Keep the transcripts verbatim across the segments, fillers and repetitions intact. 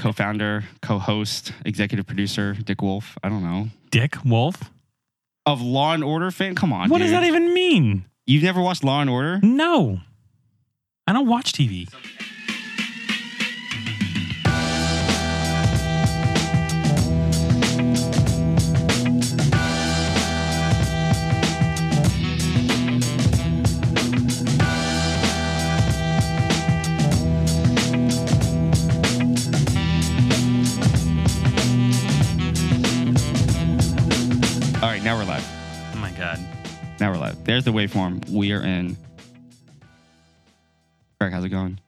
co-founder, co-host, executive producer, Dick Wolf. I don't know. Dick Wolf? Of Law and Order fan? Come on, What dude. does that even mean? You've never watched Law and Order? No. I don't watch T V. Now we're live. Oh my God. Now we're live. There's the waveform. We are in. Craig, how's it going?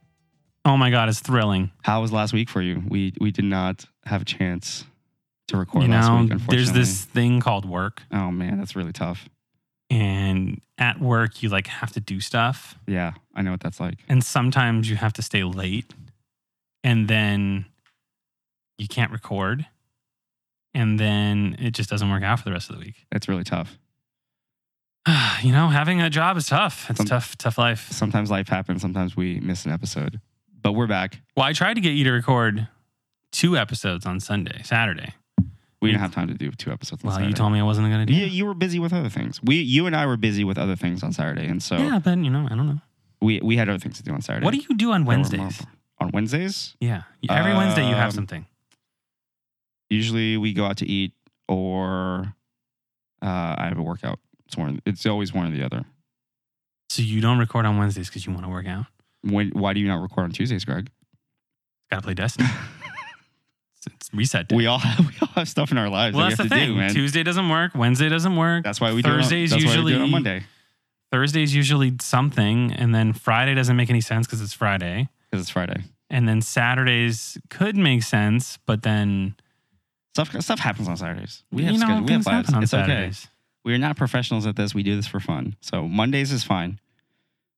Oh my God, it's thrilling. How was last week for you? We we did not have a chance to record you last know, week, unfortunately. There's this thing called work. Oh man, that's really tough. And at work, you like have to do stuff. Yeah, I know what that's like. And sometimes you have to stay late and then you can't record. And then it just doesn't work out for the rest of the week. It's really tough. You know, having a job is tough. It's Some, tough, tough life. Sometimes life happens. Sometimes we miss an episode. But we're back. Well, I tried to get you to record two episodes on Sunday, Saturday. We didn't have time to do two episodes on well, Saturday. Well, you told me I wasn't going to do it. Yeah, you were busy with other things. We, You and I were busy with other things on Saturday. And so... Yeah, but, you know, I don't know. We we had other things to do on Saturday. What do you do on Wednesdays? On Wednesdays? Yeah. Every um, Wednesday you have something. Usually we go out to eat, or uh, I have a workout. It's one. It's always one or the other. So you don't record on Wednesdays because you want to work out? When? Why do you not record on Tuesdays, Greg? Got to play Destiny. It's reset day. We all have, we all have stuff in our lives. Well, that that's we have the to thing. Do, man. Tuesday doesn't work. Wednesday doesn't work. That's why we Thursdays do it on, that's usually why we do it on Monday. Thursday's usually something, and then Friday doesn't make any sense because it's Friday. Because it's Friday. And then Saturdays could make sense, but then. Stuff, stuff happens on Saturdays. We have you know, schedules. We have lives. It's Saturdays. Okay. We're not professionals at this. We do this for fun. So Mondays is fine.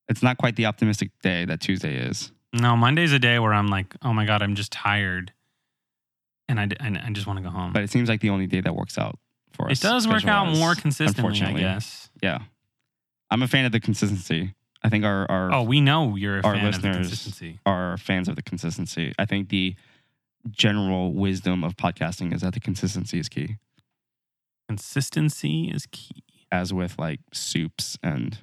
It's not quite the optimistic day that Tuesday is. No, Monday's a day where I'm like, oh my God, I'm just tired. And I, and I just want to go home. But it seems like the only day that works out for us. It does work out more consistently, I guess. Yeah. I'm a fan of the consistency. I think our, our Oh, we know you're a fan of the consistency. Our listeners are fans of the consistency. I think the general wisdom of podcasting is that the consistency is key. Consistency is key. As with like soups and,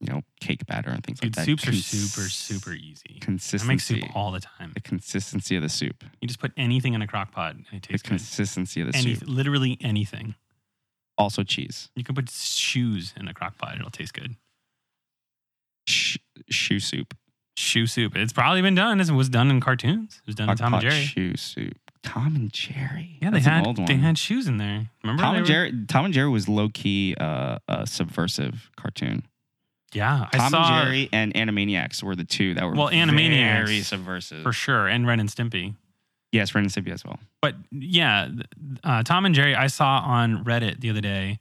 you know, cake batter and things Dude, like that. Soups Cons- are super, super easy. Consistency. I make soup all the time. The consistency of the soup. You just put anything in a crock pot and it tastes good. The consistency good. of the Any- soup. Literally anything. Also cheese. You can put shoes in a crock pot. It'll taste good. Sh- shoe soup. Shoe soup. It's probably been done. It was done in cartoons. It was done in Tom and Jerry. Shoe soup. Tom and Jerry. Yeah, they That's had an old they one. had shoes in there. Remember Tom and Jerry? Were... Tom and Jerry was low key uh, a subversive cartoon. Yeah, Tom I saw... and Jerry and Animaniacs were the two that were well, Animaniacs very subversive for sure, and Ren and Stimpy. Yes, Ren and Stimpy as well. But yeah, uh, Tom and Jerry. I saw on Reddit the other day.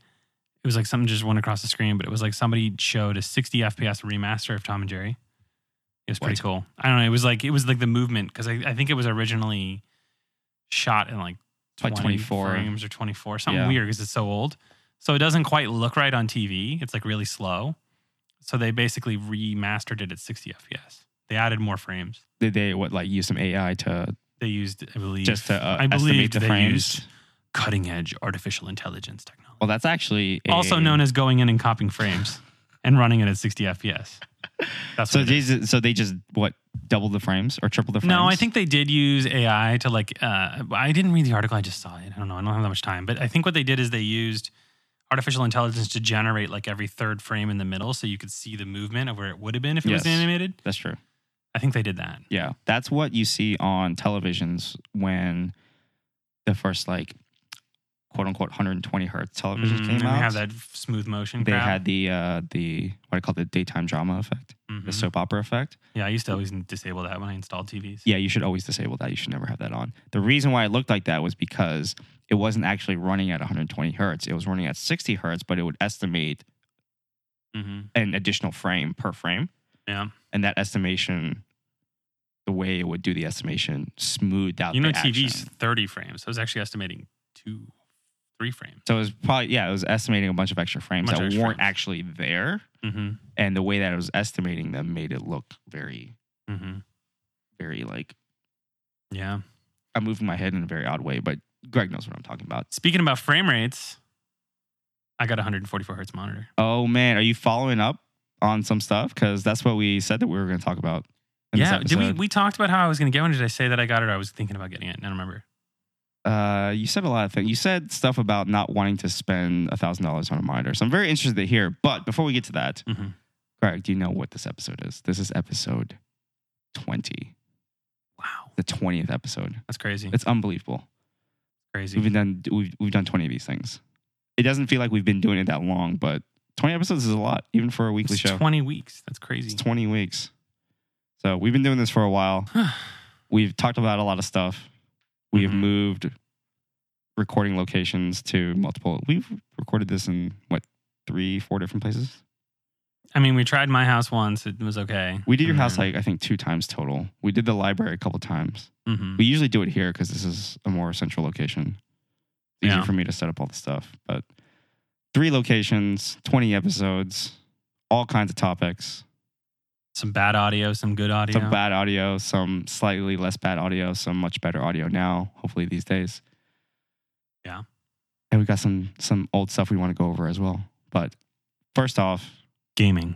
It was like something just went across the screen, but it was like somebody showed a sixty F P S remaster of Tom and Jerry. It was pretty what? cool. I don't know. It was like it was like the movement because I, I think it was originally shot in like, like twenty-four frames or twenty-four, something yeah. weird because it's so old. So it doesn't quite look right on T V. It's like really slow. So they basically remastered it at sixty F P S. They added more frames. Did they what like use some A I to? They used I believe just to uh, I believe the they frames. used cutting edge artificial intelligence technology. Well, that's actually a, also known as going in and copying frames and running it at sixty F P S. That's so they just, so they just what doubled the frames or tripled the frames? No, I think they did use A I to like. Uh, I didn't read the article; I just saw it. I don't know. I don't have that much time, but I think what they did is they used artificial intelligence to generate like every third frame in the middle, so you could see the movement of where it would have been if it yes, was animated. That's true. I think they did that. Yeah, that's what you see on televisions when the first like quote unquote one hundred twenty hertz television mm, came and out. They have that smooth motion. They crowd. had the uh, the what I call the daytime drama effect, mm-hmm. the soap opera effect. Yeah, I used to always disable that when I installed T Vs. Yeah, you should always disable that. You should never have that on. The reason why it looked like that was because it wasn't actually running at one hundred twenty hertz. It was running at sixty hertz, but it would estimate mm-hmm. an additional frame per frame. Yeah, and that estimation, the way it would do the estimation, smoothed out. You know, the T V's action. thirty frames. So it was actually estimating two. Three frames. So it was probably, yeah, it was estimating a bunch of extra frames that extra weren't frames. actually there. Mm-hmm. And the way that it was estimating them made it look very, mm-hmm. very like. Yeah. I'm moving my head in a very odd way, but Greg knows what I'm talking about. Speaking about frame rates, I got a one forty-four hertz monitor. Oh, man. Are you following up on some stuff? Because that's what we said that we were going to talk about. In yeah. This did we, we talked about how I was going to get one. Did I say that I got it or I was thinking about getting it? I don't remember. Uh, you said a lot of things. You said stuff about not wanting to spend one thousand dollars on a monitor. So I'm very interested to hear. But before we get to that, mm-hmm. Greg, do you know what this episode is? This is episode twenty. Wow. The twentieth episode. That's crazy. It's unbelievable. Crazy. We've done we've we've done twenty of these things. It doesn't feel like we've been doing it that long, but twenty episodes is a lot, even for a weekly it's show. twenty weeks. That's crazy. It's twenty weeks. So we've been doing this for a while. We've talked about a lot of stuff. We have mm-hmm. moved recording locations to multiple. We've recorded this in, what, three, four different places? I mean, we tried my house once. It was okay. We did your mm-hmm. house, like, I think, two times total. We did the library a couple times. Mm-hmm. We usually do it here because this is a more central location. It's yeah. easier for me to set up all the stuff. But three locations, twenty episodes, all kinds of topics. Some bad audio, some good audio. Some bad audio, some slightly less bad audio, some much better audio now, hopefully these days. Yeah. And we got some some old stuff we want to go over as well. But first off, gaming.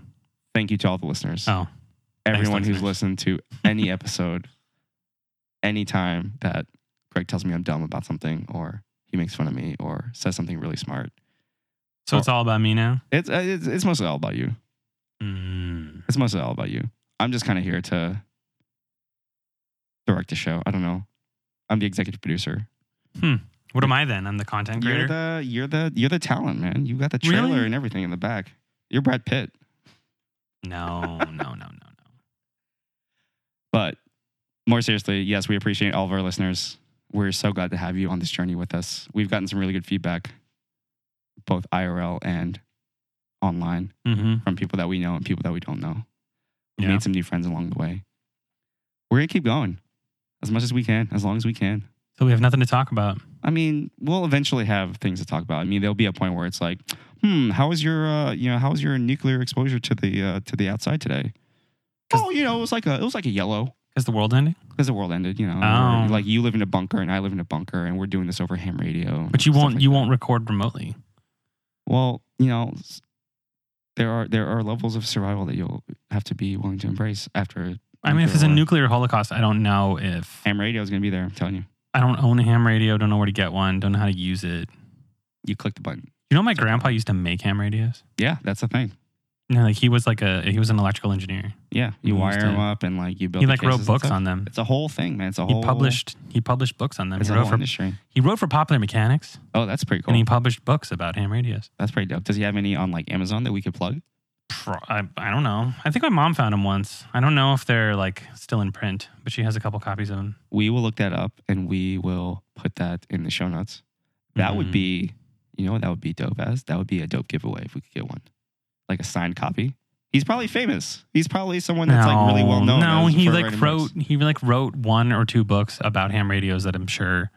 Thank you to all the listeners. Oh. Everyone who's listened to any episode, any time that Greg tells me I'm dumb about something or he makes fun of me or says something really smart. So or, it's all about me now? It's it's, it's mostly all about you. Mm. It's mostly all about you. I'm just kind of here to direct the show. I don't know. I'm the executive producer. Hmm. What am I then? I'm the content creator. You're the you're the you're the talent, man. You got the trailer really? And everything in the back. You're Brad Pitt. No, no, no, no, no. But more seriously, yes, we appreciate all of our listeners. We're so glad to have you on this journey with us. We've gotten some really good feedback, both I R L and online mm-hmm. from people that we know and people that we don't know. We yeah. made some new friends along the way. We're going to keep going as much as we can, as long as we can. So we have nothing to talk about. I mean, we'll eventually have things to talk about. I mean, there'll be a point where it's like, hmm, how was your, uh, you know, how was your nuclear exposure to the uh, to the outside today? Oh, you know, it was like a it was like a yellow. Because the world ended? Because the world ended, you know. Oh. Like you live in a bunker and I live in a bunker and we're doing this over ham radio. But you won't like you that. won't record remotely. Well, you know. There are there are levels of survival that you'll have to be willing to embrace after. I mean, if it's a nuclear holocaust, I don't know if ham radio is going to be there. I'm telling you, I don't own a ham radio. Don't know where to get one. Don't know how to use it. You click the button. You know, my grandpa used to make ham radios. Yeah, that's the thing. No, like he was like a he was an electrical engineer. Yeah, you wire them up and like you build. He like wrote books on them. It's a whole thing, man. It's a whole. He published he published books on them. It's a whole industry. He wrote for Popular Mechanics. Oh, that's pretty cool. And he published books about ham radios. That's pretty dope. Does he have any on like Amazon that we could plug? Pro, I I don't know. I think my mom found them once. I don't know if they're like still in print, but she has a couple copies of them. We will look that up and we will put that in the show notes. That mm-hmm. would be, you know, what that would be dope as that would be a dope giveaway if we could get one. Like a signed copy. He's probably famous. He's probably someone that's no, like really well known. No, he like wrote books. he like wrote one or two books about ham radios that I'm sure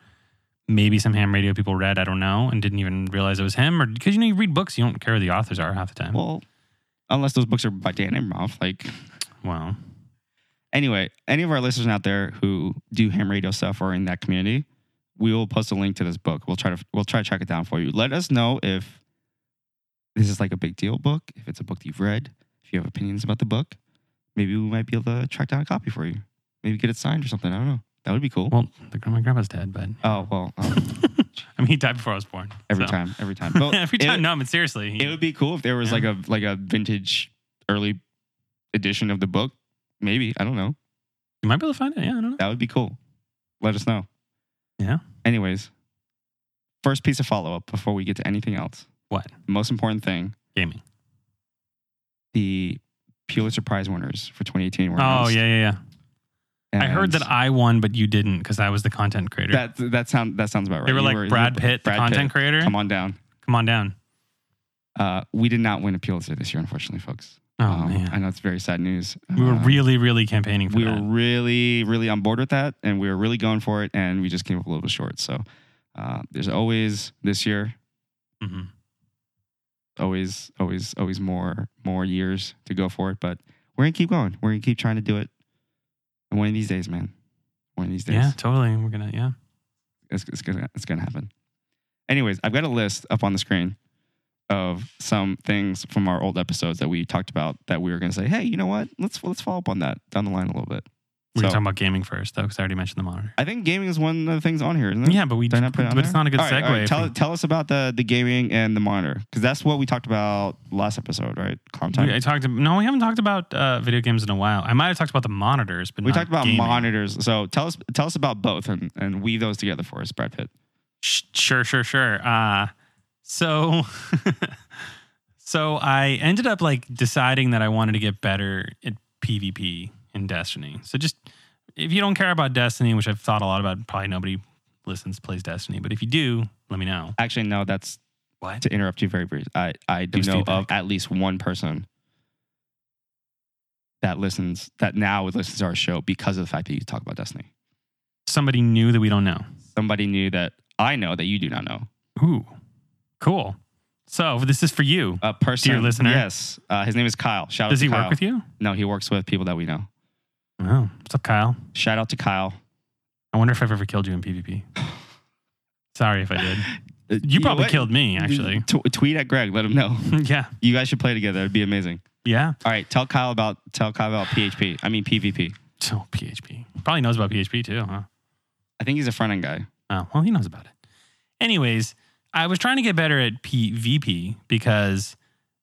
maybe some ham radio people read. I don't know and didn't even realize it was him. Or because you know you read books, you don't care who the authors are half the time. Well, unless those books are by Dan Imhoff. Like, wow. Anyway, any of our listeners out there who do ham radio stuff or in that community, we will post a link to this book. We'll try to we'll try to track it down for you. Let us know if. This is like a big deal book. If it's a book that you've read, if you have opinions about the book, maybe we might be able to track down a copy for you. Maybe get it signed or something. I don't know. That would be cool. Well, the, my grandpa's dead, but... Oh, well... Um, I mean, he died before I was born. Every so. time. Every time. But every time. It, no, but seriously. He, it would be cool if there was yeah. like a like a vintage early edition of the book. Maybe. I don't know. You might be able to find it. Yeah, I don't know. That would be cool. Let us know. Yeah. Anyways, first piece of follow-up before we get to anything else. What? The most important thing. Gaming. The Pulitzer Prize winners for twenty eighteen were announced. Oh, yeah, yeah, yeah. And I heard that I won, but you didn't because I was the content creator. That that, sound, that sounds about right. They were you like were, Brad Pitt, Brad the content Pitt. creator. Come on down. Come on down. Uh, we did not win a Pulitzer this year, unfortunately, folks. Oh, um, man. I know it's very sad news. We were uh, really, really campaigning for we that. We were really, really on board with that, and we were really going for it, and we just came up a little bit short. So uh, there's always this year. Mm-hmm. Always, always, always more, more years to go for it. But we're going to keep going. We're going to keep trying to do it. And one of these days, man, one of these days. Yeah, totally. We're going to, yeah. It's, it's going it's gonna to happen. Anyways, I've got a list up on the screen of some things from our old episodes that we talked about that we were going to say, hey, you know what? Let's let's follow up on that down the line a little bit. We're so, talking about gaming first, though, because I already mentioned the monitor. I think gaming is one of the things on here, isn't it? Yeah, but we Did I not put it on but there? It's not a good all segue. Right, all right. Tell, we, tell us about the, the gaming and the monitor, because that's what we talked about last episode, right? Calm time. I talked. No, we haven't talked about uh, video games in a while. I might have talked about the monitors, but we not talked about gaming. monitors. So tell us tell us about both and, and weave those together for us, Brad Pitt. Sure, sure, sure. Uh, so, so I ended up like deciding that I wanted to get better at PvP in Destiny. So just if you don't care about Destiny, which I've thought a lot about, probably nobody listens plays Destiny. But if you do, let me know. Actually, no, that's what? To interrupt you very briefly. I I do know feedback. Of at least one person that listens that now listens to our show because of the fact that you talk about Destiny. Somebody new that we don't know. Somebody new that I know that you do not know. Ooh, cool. So this is for you, a person, dear listener. Yes, uh, his name is Kyle. Shout out. Does to he Kyle. Work with you? No, he works with people that we know. Oh, what's up, Kyle? Shout out to Kyle. I wonder if I've ever killed you in PvP. Sorry if I did. You, you probably killed me, actually. T- tweet at Greg. Let him know. Yeah. You guys should play together. It'd be amazing. Yeah. All right. Tell Kyle about tell Kyle about P H P. I mean PvP. Oh, P H P. Probably knows about P H P too, huh? I think he's a front end guy. Oh, well, he knows about it. Anyways, I was trying to get better at PvP because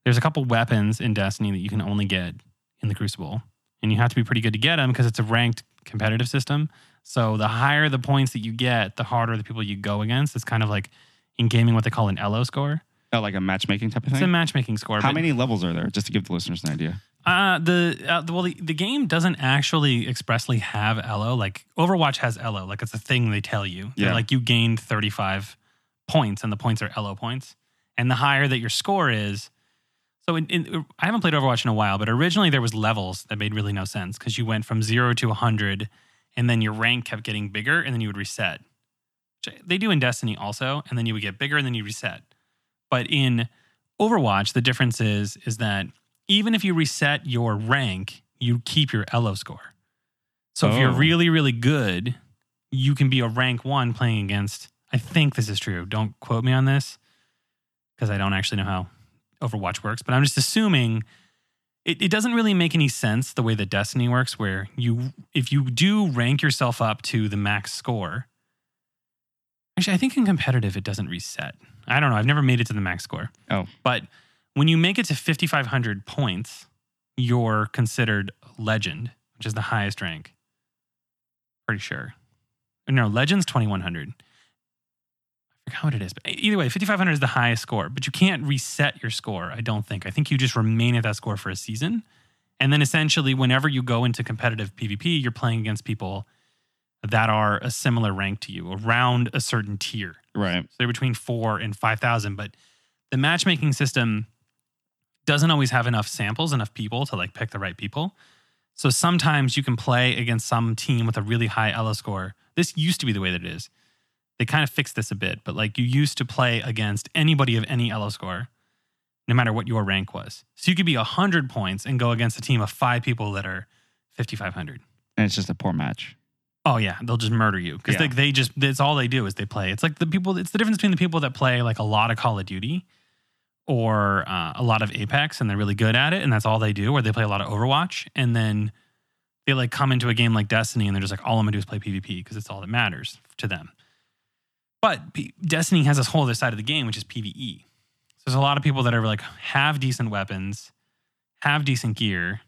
there's a couple weapons in Destiny that you can only get in the Crucible. And you have to be pretty good to get them because it's a ranked competitive system. So the higher the points that you get, the harder the people you go against. It's kind of like in gaming what they call an E L O score. Oh, like a matchmaking type of thing? It's a matchmaking score. How many levels are there? Just to give the listeners an idea. Uh, the uh, Well, the, the game doesn't actually expressly have E L O. Like Overwatch has E L O. Like it's a thing they tell you. Yeah. Like you gained thirty-five points and the points are E L O points. And the higher that your score is... So in, in, I haven't played Overwatch in a while, but originally there was levels that made really no sense because you went from zero to one hundred and then your rank kept getting bigger and then you would reset. Which they do in Destiny also, and then you would get bigger and then you reset. But in Overwatch, the difference is, is that even if you reset your rank, you keep your E L O score. So oh. if you're really, really good, you can be a rank one playing against, I think this is true. Don't quote me on this because I don't actually know how Overwatch works, but I'm just assuming it, it doesn't really make any sense the way that Destiny works, where you, if you do rank yourself up to the max score, actually, I think in competitive, it doesn't reset. I don't know. I've never made it to the max score. Oh, but when you make it to fifty-five hundred points, you're considered legend, which is the highest rank. Pretty sure. No, legend's twenty-one hundred. How it is, but either way, fifty-five hundred is the highest score, but you can't reset your score. I don't think. I think you just remain at that score for a season, and then essentially, whenever you go into competitive PvP, you're playing against people that are a similar rank to you, around a certain tier. Right. So they're between four and five thousand. But the matchmaking system doesn't always have enough samples, enough people to like pick the right people. So sometimes you can play against some team with a really high E L O score. This used to be the way that it is. They kind of fixed this a bit, but like you used to play against anybody of any E L O score, no matter what your rank was. So you could be one hundred points and go against a team of five people that are fifty-five hundred. And it's just a poor match. Oh, yeah. They'll just murder you because yeah. they, they just, that's all they do is they play. It's like the people, it's the difference between the people that play like a lot of Call of Duty or uh, a lot of Apex and they're really good at it and that's all they do, or they play a lot of Overwatch and then they like come into a game like Destiny and they're just like, all I'm going to do is play PvP because it's all that matters to them. But Destiny has this whole other side of the game, which is PvE. So there's a lot of people that are like, have decent weapons, have decent gear,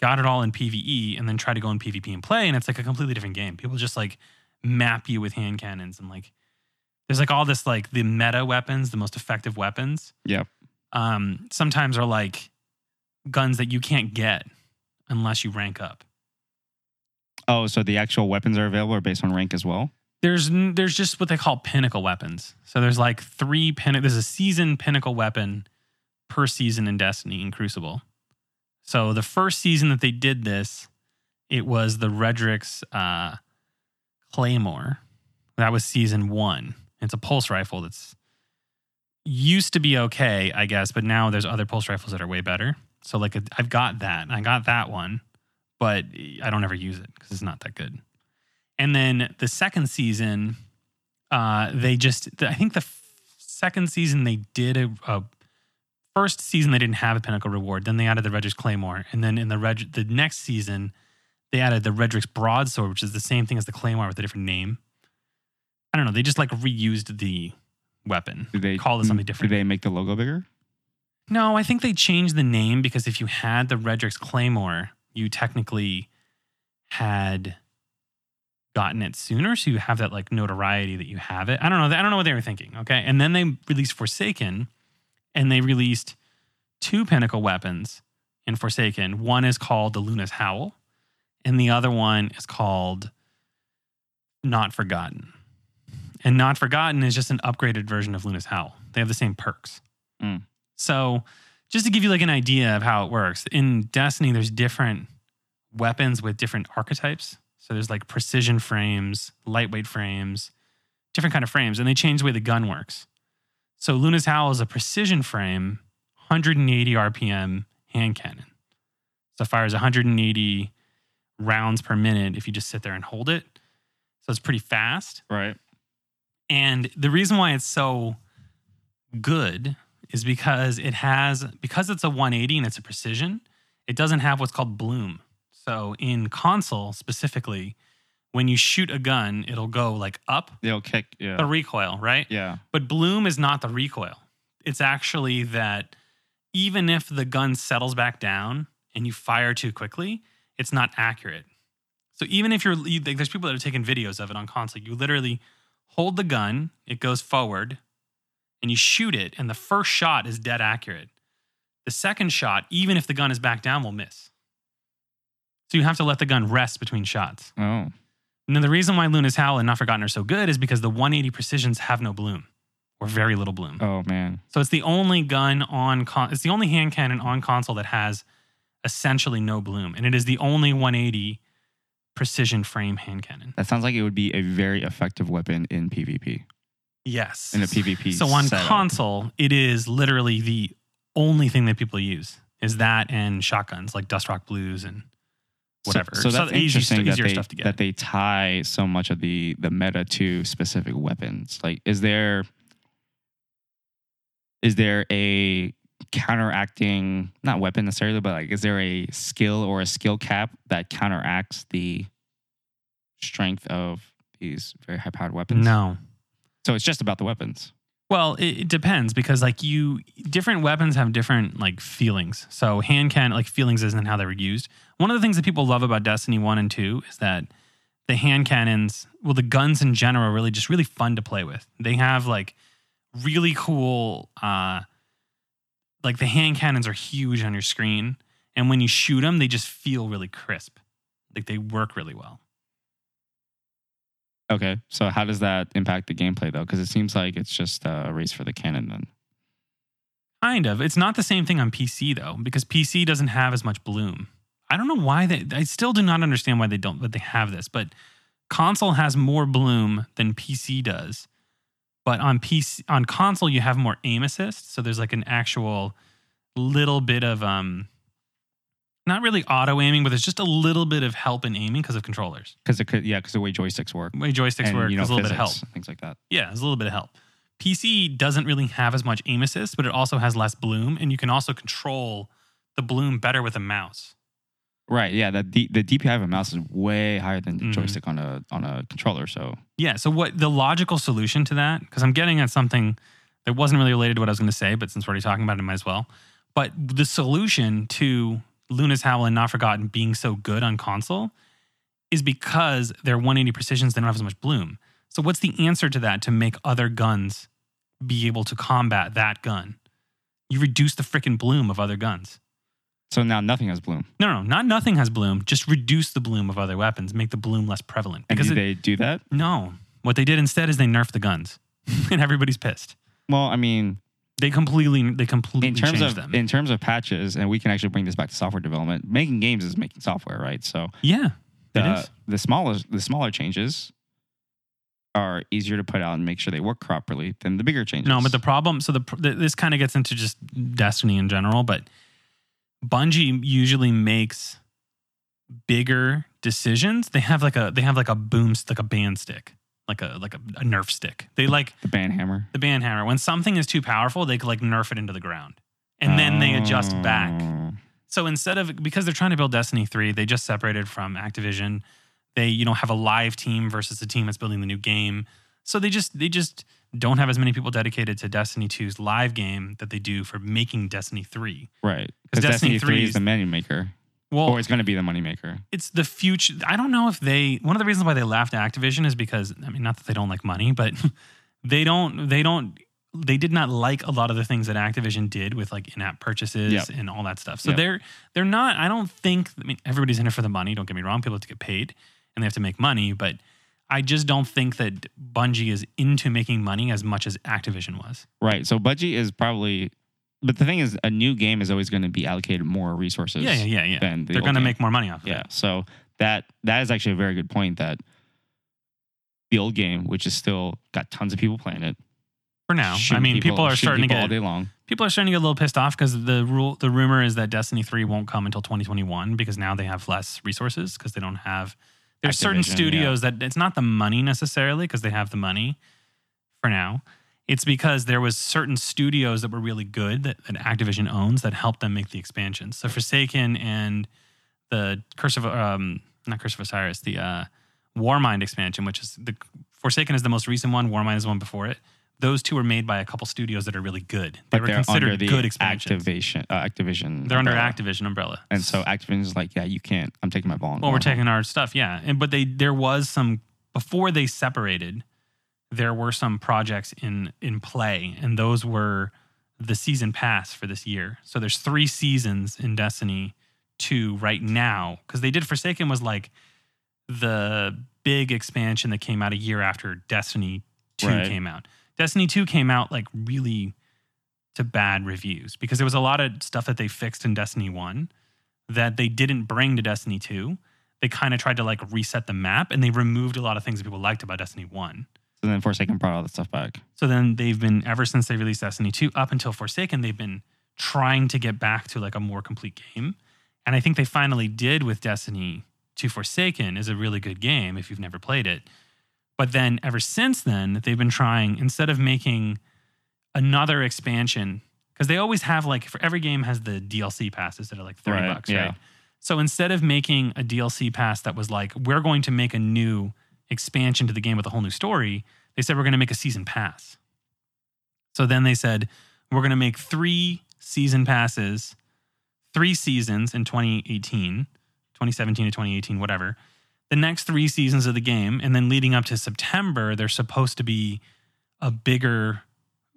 got it all in PvE, and then try to go in PvP and play, and it's like a completely different game. People just like map you with hand cannons, and like there's like all this like the meta weapons, the most effective weapons. Yeah. Um, sometimes are like guns that you can't get unless you rank up. Oh, so the actual weapons are available are based on rank as well? There's there's just what they call pinnacle weapons. So there's like three pinnacle. There's a season pinnacle weapon per season in Destiny in Crucible. So the first season that they did this, it was the Redrix uh, Claymore. That was season one. It's a pulse rifle that's used to be okay, I guess, but now there's other pulse rifles that are way better. So like a, I've got that. I got that one, but I don't ever use it because it's not that good. And then the second season, uh, they just, I think the f- second season they did a, a first season, they didn't have a Pinnacle Reward. Then they added the Redrix Claymore. And then in the Reg- the next season, they added the Redrix Broadsword, which is the same thing as the Claymore with a different name. I don't know. They just like reused the weapon. Did they call it something different? Did they make the logo bigger? No, I think they changed the name because if you had the Redrix Claymore, you technically had gotten it sooner. So you have that like notoriety that you have it. I don't know. I don't know what they were thinking. Okay. And then they released Forsaken and they released two Pinnacle weapons in Forsaken. One is called the Luna's Howl and the other one is called Not Forgotten. And Not Forgotten is just an upgraded version of Luna's Howl. They have the same perks. Mm. So just to give you like an idea of how it works, in Destiny, there's different weapons with different archetypes. So there's like precision frames, lightweight frames, different kind of frames. And they change the way the gun works. So Luna's Howl is a precision frame, one hundred eighty R P M hand cannon. So it fires one hundred eighty rounds per minute if you just sit there and hold it. So it's pretty fast. Right. And the reason why it's so good is because it has, because it's a one eighty and it's a precision, it doesn't have what's called bloom. So in console specifically, when you shoot a gun, it'll go like up. It'll kick, yeah. The recoil, right? Yeah. But bloom is not the recoil. It's actually that even if the gun settles back down and you fire too quickly, it's not accurate. So even if you're, you, like, there's people that have taken videos of it on console, you literally hold the gun, it goes forward, and you shoot it, and the first shot is dead accurate. The second shot, even if the gun is back down, will miss. So you have to let the gun rest between shots. Oh. And then the reason why Luna's Howl and Not Forgotten are so good is because the one eighty precisions have no bloom, or very little bloom. Oh, man. So it's the only gun on, con- it's the only hand cannon on console that has essentially no bloom, and it is the only one eighty precision frame hand cannon. That sounds like it would be a very effective weapon in PvP. Yes. In a PvP So on setup. Console, it is literally the only thing that people use is that and shotguns like Dustrock Blues and whatever. So, so that's so interesting easier, that, easier they, stuff to get. That they tie so much of the, the meta to specific weapons. Like, is there is there a counteracting, not weapon necessarily, but like, is there a skill or a skill cap that counteracts the strength of these very high powered weapons? No. So it's just about the weapons. Well, it, it depends because like you, different weapons have different like feelings. So hand cannon, like feelings isn't how they were used. One of the things that people love about Destiny one and two is that the hand cannons, well, the guns in general are really just really fun to play with. They have like really cool, uh, like the hand cannons are huge on your screen. And when you shoot them, they just feel really crisp. Like they work really well. Okay. So how does that impact the gameplay though? Because it seems like it's just a race for the cannon then. Kind of. It's not the same thing on P C though, because P C doesn't have as much bloom. I don't know why they, I still do not understand why they don't, but they have this, but console has more bloom than P C does. But on P C, on console, you have more aim assist. So there's like an actual little bit of, um, not really auto aiming, but there's just a little bit of help in aiming because of controllers. Because it could, yeah, because the way joysticks work. The way joysticks and, work, you know, there's a little physics, bit of help. Things like that. Yeah, there's a little bit of help. P C doesn't really have as much aim assist, but it also has less bloom. And you can also control the bloom better with a mouse. Right, yeah, that D- the D P I of a mouse is way higher than the mm-hmm. joystick on a on a controller. So yeah, so what the logical solution to that? Because I'm getting at something that wasn't really related to what I was going to say, but since we're already talking about it, I might as well. But the solution to Luna's Howl and Not Forgotten being so good on console is because they're one eighty precisions, they don't have as much bloom. So what's the answer to that to make other guns be able to combat that gun? You reduce the freaking bloom of other guns. So now nothing has bloom. No, no, not nothing has bloom. Just reduce the bloom of other weapons. Make the bloom less prevalent. And did it, they do that? No. What they did instead is they nerfed the guns. And everybody's pissed. Well, I mean... They completely they completely in terms of, them. In terms of patches, and we can actually bring this back to software development, making games is making software, right? So yeah, the, it is. The smaller, the smaller changes are easier to put out and make sure they work properly than the bigger changes. No, but the problem... So the this kind of gets into just Destiny in general, but... Bungie usually makes bigger decisions, they have like a they have like a boom like a band stick, like a like a, a nerf stick. They like the band hammer. The band hammer. When something is too powerful, they could like nerf it into the ground, and then they adjust back. So instead of, because they're trying to build Destiny three, they just separated from Activision. They, you know, have a live team versus the team that's building the new game. So they just they just don't have as many people dedicated to Destiny two's live game that they do for making Destiny three. Right. Because Destiny, Destiny three is the money maker. Well, or it's going to be the money maker. It's the future. I don't know if they, one of the reasons why they left Activision is because, I mean, not that they don't like money, but they don't, they don't, they did not like a lot of the things that Activision did with like in-app purchases yep. and all that stuff. So yep. they're, they're not, I don't think, I mean, everybody's in it for the money. Don't get me wrong. People have to get paid and they have to make money, but I just don't think that Bungie is into making money as much as Activision was. Right. So Bungie is probably, but the thing is, a new game is always going to be allocated more resources. Yeah, yeah, yeah. Than the They're going to make more money off of yeah. it. Yeah. So that that is actually a very good point, that the old game, which is still got tons of people playing it. For now. I mean, people, people are starting people to get all day long. People are starting to get a little pissed off because the rule the rumor is that Destiny three won't come until twenty twenty-one because now they have less resources because they don't have There's Activision, certain studios yeah. that it's not the money necessarily because they have the money for now. It's because there was certain studios that were really good that, that Activision owns that helped them make the expansions. So Forsaken and the Curse of, um, not Curse of Osiris, the uh, Warmind expansion, which is the Forsaken is the most recent one. Warmind is the one before it. Those two were made by a couple studios that are really good. They but were considered the good expansions. Activation, uh, Activision. They're umbrella. Under Activision umbrella. And so Activision is like, yeah, you can't. I'm taking my ball. And well, we're taking our stuff, yeah. And but they there was some before they separated. There were some projects in in play, and those were the season pass for this year. So there's three seasons in Destiny two right now because they did Forsaken was like the big expansion that came out a year after Destiny two right. came out. Destiny two came out like really to bad reviews because there was a lot of stuff that they fixed in Destiny one that they didn't bring to Destiny two. They kind of tried to like reset the map and they removed a lot of things that people liked about Destiny one. So then Forsaken brought all that stuff back. So then they've been, ever since they released Destiny two up until Forsaken, they've been trying to get back to like a more complete game. And I think they finally did with Destiny two. Forsaken is a really good game if you've never played it. But then ever since then, they've been trying, instead of making another expansion, because they always have like, for every game has the D L C passes that are like thirty right, bucks, yeah. right? So instead of making a D L C pass that was like, we're going to make a new expansion to the game with a whole new story, they said, we're going to make a season pass. So then they said, we're going to make three season passes, three seasons in twenty eighteen, twenty seventeen to twenty eighteen, whatever. The next three seasons of the game, and then leading up to September, there's supposed to be a bigger,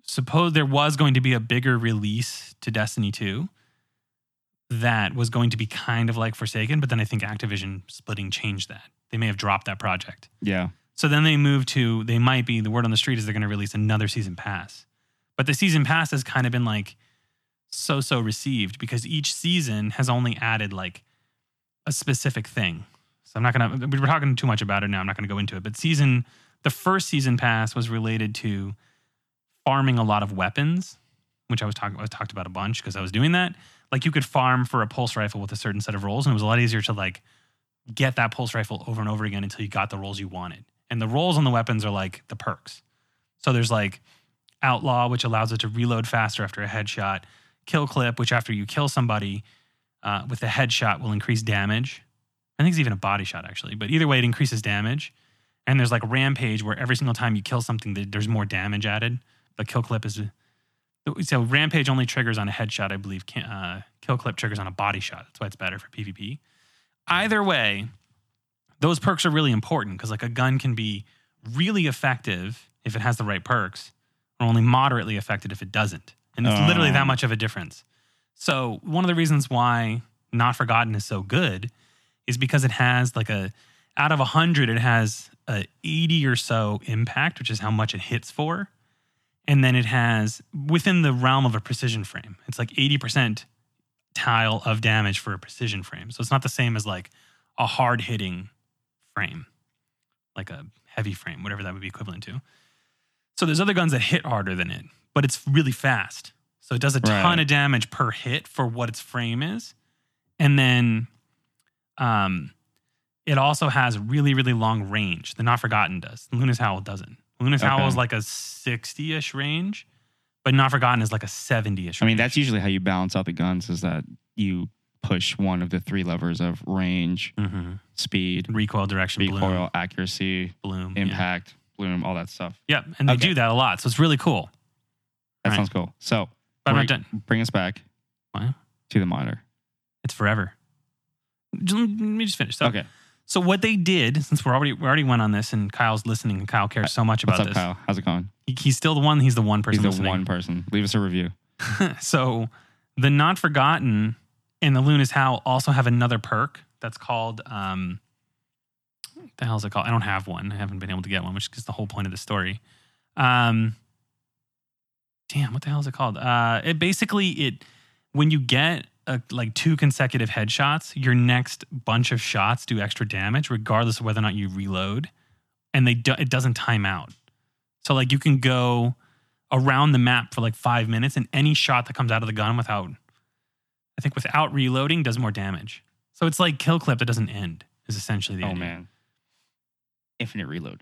suppose there was going to be a bigger release to Destiny two that was going to be kind of like Forsaken, but then I think Activision splitting changed that. They may have dropped that project. Yeah. So then they moved to, they might be, the word on the street is they're going to release another season pass. But the season pass has kind of been like so-so received because each season has only added like a specific thing. I'm not going to, we were talking too much about it now. I'm not going to go into it, but season, the first season pass was related to farming a lot of weapons, which I was talking, I was talked about a bunch because I was doing that. Like you could farm for a pulse rifle with a certain set of rolls. And it was a lot easier to like get that pulse rifle over and over again until you got the rolls you wanted. And the rolls on the weapons are like the perks. So there's like outlaw, which allows it to reload faster after a headshot, kill clip, which after you kill somebody uh, with a headshot will increase damage. I think it's even a body shot, actually. But either way, it increases damage. And there's like Rampage, where every single time you kill something, there's more damage added. But Kill Clip is... So Rampage only triggers on a headshot, I believe. Uh, Kill Clip triggers on a body shot. That's why it's better for PvP. Either way, those perks are really important because like a gun can be really effective if it has the right perks, or only moderately effective if it doesn't. And it's um. literally that much of a difference. So one of the reasons why Not Forgotten is so good is because it has like a, out of one hundred, it has a eighty or so impact, which is how much it hits for. And then it has, within the realm of a precision frame, it's like eighty percent tile of damage for a precision frame. So it's not the same as like a hard hitting frame, like a heavy frame, whatever that would be equivalent to. So there's other guns that hit harder than it, but it's really fast. So it does a ton right. of damage per hit for what its frame is. And then... Um, it also has really, really long range. The Not Forgotten does. Luna's Howl doesn't. Luna's okay. Howl is like a sixty-ish range, but Not Forgotten is like a seventy-ish range. I mean, that's usually how you balance out the guns, is that you push one of the three levers of range, mm-hmm. speed, recoil, direction, recoil, bloom, accuracy, bloom, impact, yeah. bloom, all that stuff. Yep, and they okay. do that a lot, so it's really cool. That right. sounds cool. So, but I'm not done. Bring us back wow. to the monitor. It's forever. Let me just finish. So, okay. So what they did, since we're already we already went on this, and Kyle's listening, and Kyle cares so much about this. What's up, Kyle? How's it going? He, he's still the one. He's the one person. He's the listening. one person. Leave us a review. So the Not Forgotten and the Luna's Howl also have another perk that's called um, what the hell is it called? I don't have one. I haven't been able to get one, which is the whole point of the story. Um, damn, what the hell is it called? Uh, it basically it when you get. Uh, like two consecutive headshots, your next bunch of shots do extra damage regardless of whether or not you reload, and they do, it doesn't time out. So like you can go around the map for like five minutes, and any shot that comes out of the gun without, I think without reloading, does more damage. So it's like kill clip that doesn't end is essentially the oh idea. Man, infinite reload.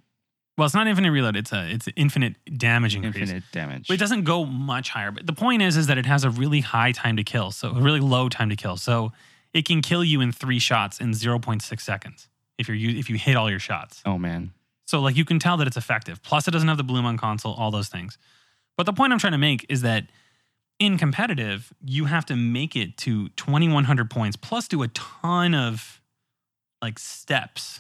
Well, it's not infinite reload. It's a it's infinite damage increase. Infinite damage. But it doesn't go much higher. But the point is, is that it has a really high time to kill. So a really low time to kill. So it can kill you in three shots in zero point six seconds if you're if you hit all your shots. Oh man. So like you can tell that it's effective. Plus it doesn't have the bloom on console. All those things. But the point I'm trying to make is that in competitive, you have to make it to twenty-one hundred points plus do a ton of like steps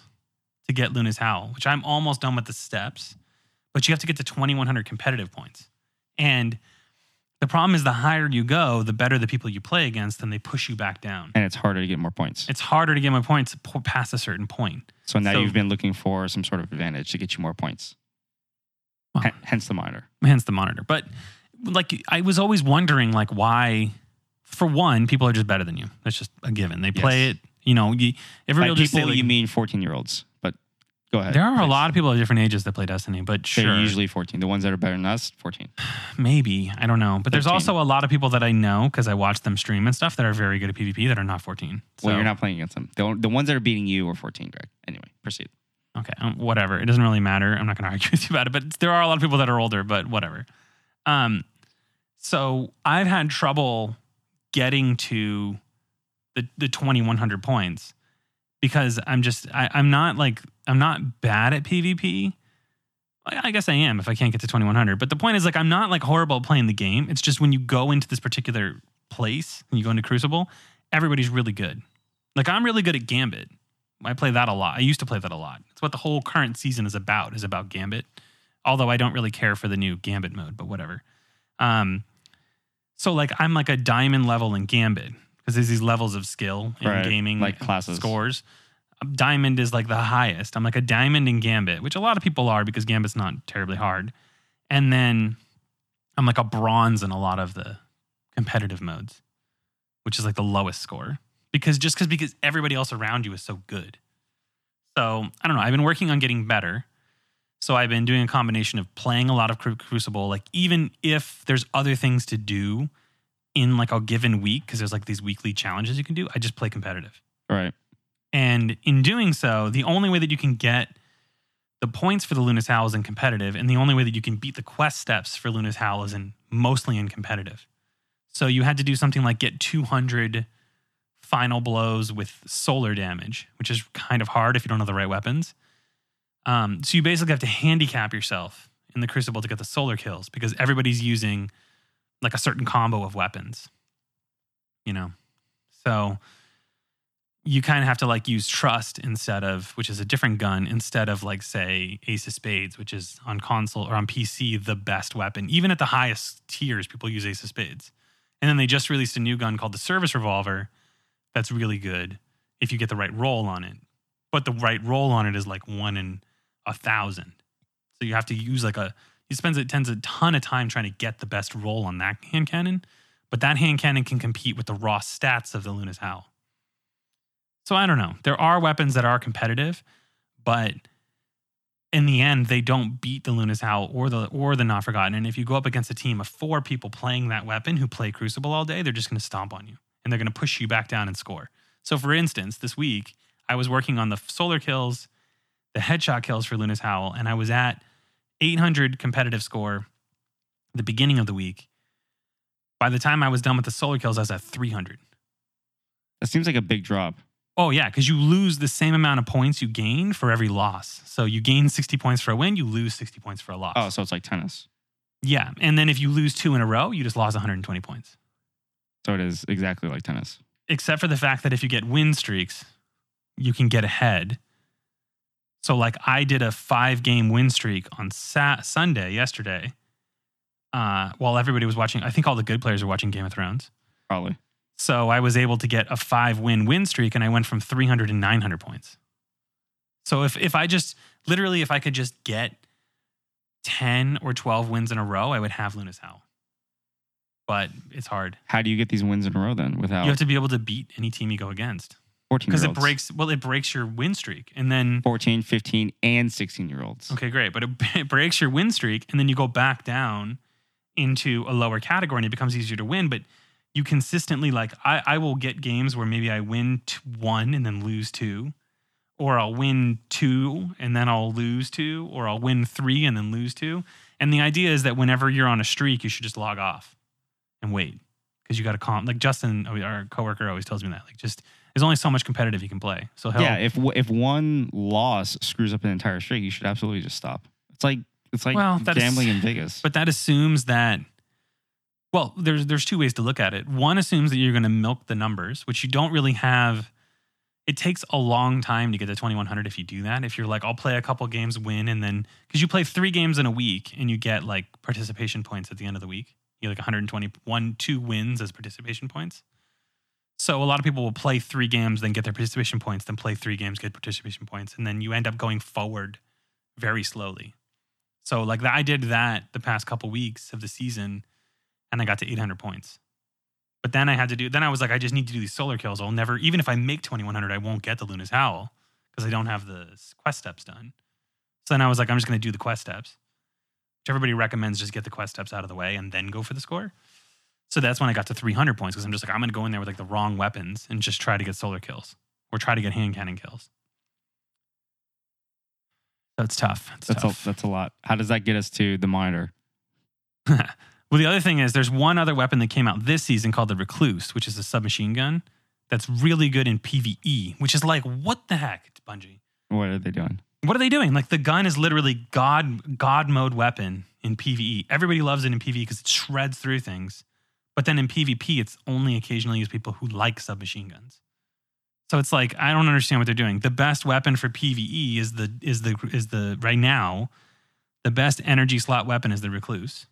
to get Luna's Howl, which I'm almost done with the steps, but you have to get to twenty-one hundred competitive points. And the problem is the higher you go, the better the people you play against, and they push you back down. And it's harder to get more points. It's harder to get more points past a certain point. So now so, you've been looking for some sort of advantage to get you more points. Well, H- hence the monitor. Hence the monitor. But like I was always wondering like why, for one, people are just better than you. That's just a given. They play yes. it, you know, you, everybody will just people, say like, you mean fourteen-year-olds. Go ahead. There are please. a lot of people of different ages that play Destiny, but sure. They're usually fourteen. The ones that are better than us, fourteen. Maybe. I don't know. But thirteen. There's also a lot of people that I know because I watch them stream and stuff that are very good at PvP that are not fourteen. So. Well, you're not playing against them. The, the ones that are beating you are fourteen, Greg. Anyway, proceed. Okay. Um, whatever. It doesn't really matter. I'm not going to argue with you about it, but there are a lot of people that are older, but whatever. Um, so I've had trouble getting to the, the twenty-one hundred points because I'm just, I, I'm not like... I'm not bad at PvP. I guess I am if I can't get to twenty-one hundred. But the point is, like, I'm not like horrible at playing the game. It's just when you go into this particular place and you go into Crucible, everybody's really good. Like, I'm really good at Gambit. I play that a lot. I used to play that a lot. It's what the whole current season is about, is about Gambit. Although I don't really care for the new Gambit mode, but whatever. Um, so, like, I'm like a diamond level in Gambit because there's these levels of skill in right. gaming, like classes, scores. Diamond is like the highest. I'm like a diamond in Gambit, which a lot of people are because Gambit's not terribly hard. And then I'm like a bronze in a lot of the competitive modes, which is like the lowest score because just because because everybody else around you is so good. So I don't know. I've been working on getting better. So I've been doing a combination of playing a lot of Cru- Crucible, like even if there's other things to do in like a given week, because there's like these weekly challenges you can do, I just play competitive. Right. And in doing so, the only way that you can get the points for the Luna's Howl is in competitive, and the only way that you can beat the quest steps for Luna's Howl is in mostly in competitive. So you had to do something like get two hundred final blows with solar damage, which is kind of hard if you don't have the right weapons. Um, so you basically have to handicap yourself in the Crucible to get the solar kills because everybody's using like a certain combo of weapons, you know? So... you kind of have to like use trust instead of, which is a different gun, instead of like say Ace of Spades, which is on console or on P C, the best weapon. Even at the highest tiers, people use Ace of Spades. And then they just released a new gun called the Service Revolver that's really good if you get the right roll on it. But the right roll on it is like one in a thousand. So you have to use like a, you spend it tends a ton of time trying to get the best roll on that hand cannon, but that hand cannon can compete with the raw stats of the Luna's Howl. So I don't know. There are weapons that are competitive, but in the end, they don't beat the Luna's Howl or the or the Not Forgotten. And if you go up against a team of four people playing that weapon who play Crucible all day, they're just going to stomp on you. And they're going to push you back down and score. So for instance, this week, I was working on the solar kills, the headshot kills for Luna's Howl, and I was at eight hundred competitive score the beginning of the week. By the time I was done with the solar kills, I was at three hundred. That seems like a big drop. Oh, yeah, because you lose the same amount of points you gain for every loss. So you gain sixty points for a win, you lose sixty points for a loss. Oh, so it's like tennis. Yeah, and then if you lose two in a row, you just lost one hundred twenty points. So it is exactly like tennis. Except for the fact that if you get win streaks, you can get ahead. So like I did a five-game win streak on Sa- Sunday, yesterday, uh, while everybody was watching. I think all the good players are watching Game of Thrones. Probably. So I was able to get a five-win win streak, and I went from three hundred to nine hundred points. So if, if I just, literally, if I could just get ten or twelve wins in a row, I would have Luna's Howl. But it's hard. How do you get these wins in a row then? Without, you have to be able to beat any team you go against. Because it breaks, well, it breaks your win streak. And then fourteen, fifteen, and sixteen-year-olds. Okay, great. But it, it breaks your win streak, and then you go back down into a lower category, and it becomes easier to win. But you consistently, like, I, I will get games where maybe I win t- one and then lose two. Or I'll win two and then I'll lose two. Or I'll win three and then lose two. And the idea is that whenever you're on a streak, you should just log off and wait. Because you got to calm. Like, Justin, our coworker, always tells me that. Like, just, there's only so much competitive you can play. So hell, yeah, if if one loss screws up an entire streak, you should absolutely just stop. It's like it's like well, gambling is, in Vegas. But that assumes that... Well, there's there's two ways to look at it. One assumes that you're going to milk the numbers, which you don't really have. It takes a long time to get to twenty-one hundred if you do that. If you're like, I'll play a couple games, win, and then... Because you play three games in a week, and you get, like, participation points at the end of the week. You get, like, one hundred twenty-one, two wins as participation points. So a lot of people will play three games, then get their participation points, then play three games, get participation points, and then you end up going forward very slowly. So, like, I did that the past couple weeks of the season... And I got to eight hundred points. But then I had to do, then I was like, I just need to do these solar kills. I'll never, even if I make twenty-one hundred, I won't get the Luna's Howl because I don't have the quest steps done. So then I was like, I'm just going to do the quest steps, which everybody recommends, just get the quest steps out of the way and then go for the score. So that's when I got to three hundred points because I'm just like, I'm going to go in there with like the wrong weapons and just try to get solar kills or try to get hand cannon kills. So it's tough. It's that's tough. A, that's a lot. How does that get us to the minor? Well, the other thing is there's one other weapon that came out this season called the Recluse, which is a submachine gun that's really good in PvE, which is like, what the heck, it's Bungie. What are they doing? What are they doing? Like the gun is literally God God mode weapon in PvE. Everybody loves it in PvE because it shreds through things. But then in PvP, it's only occasionally used people who like submachine guns. So it's like, I don't understand what they're doing. The best weapon for PvE is the is the is the right now, the best energy slot weapon is the Recluse.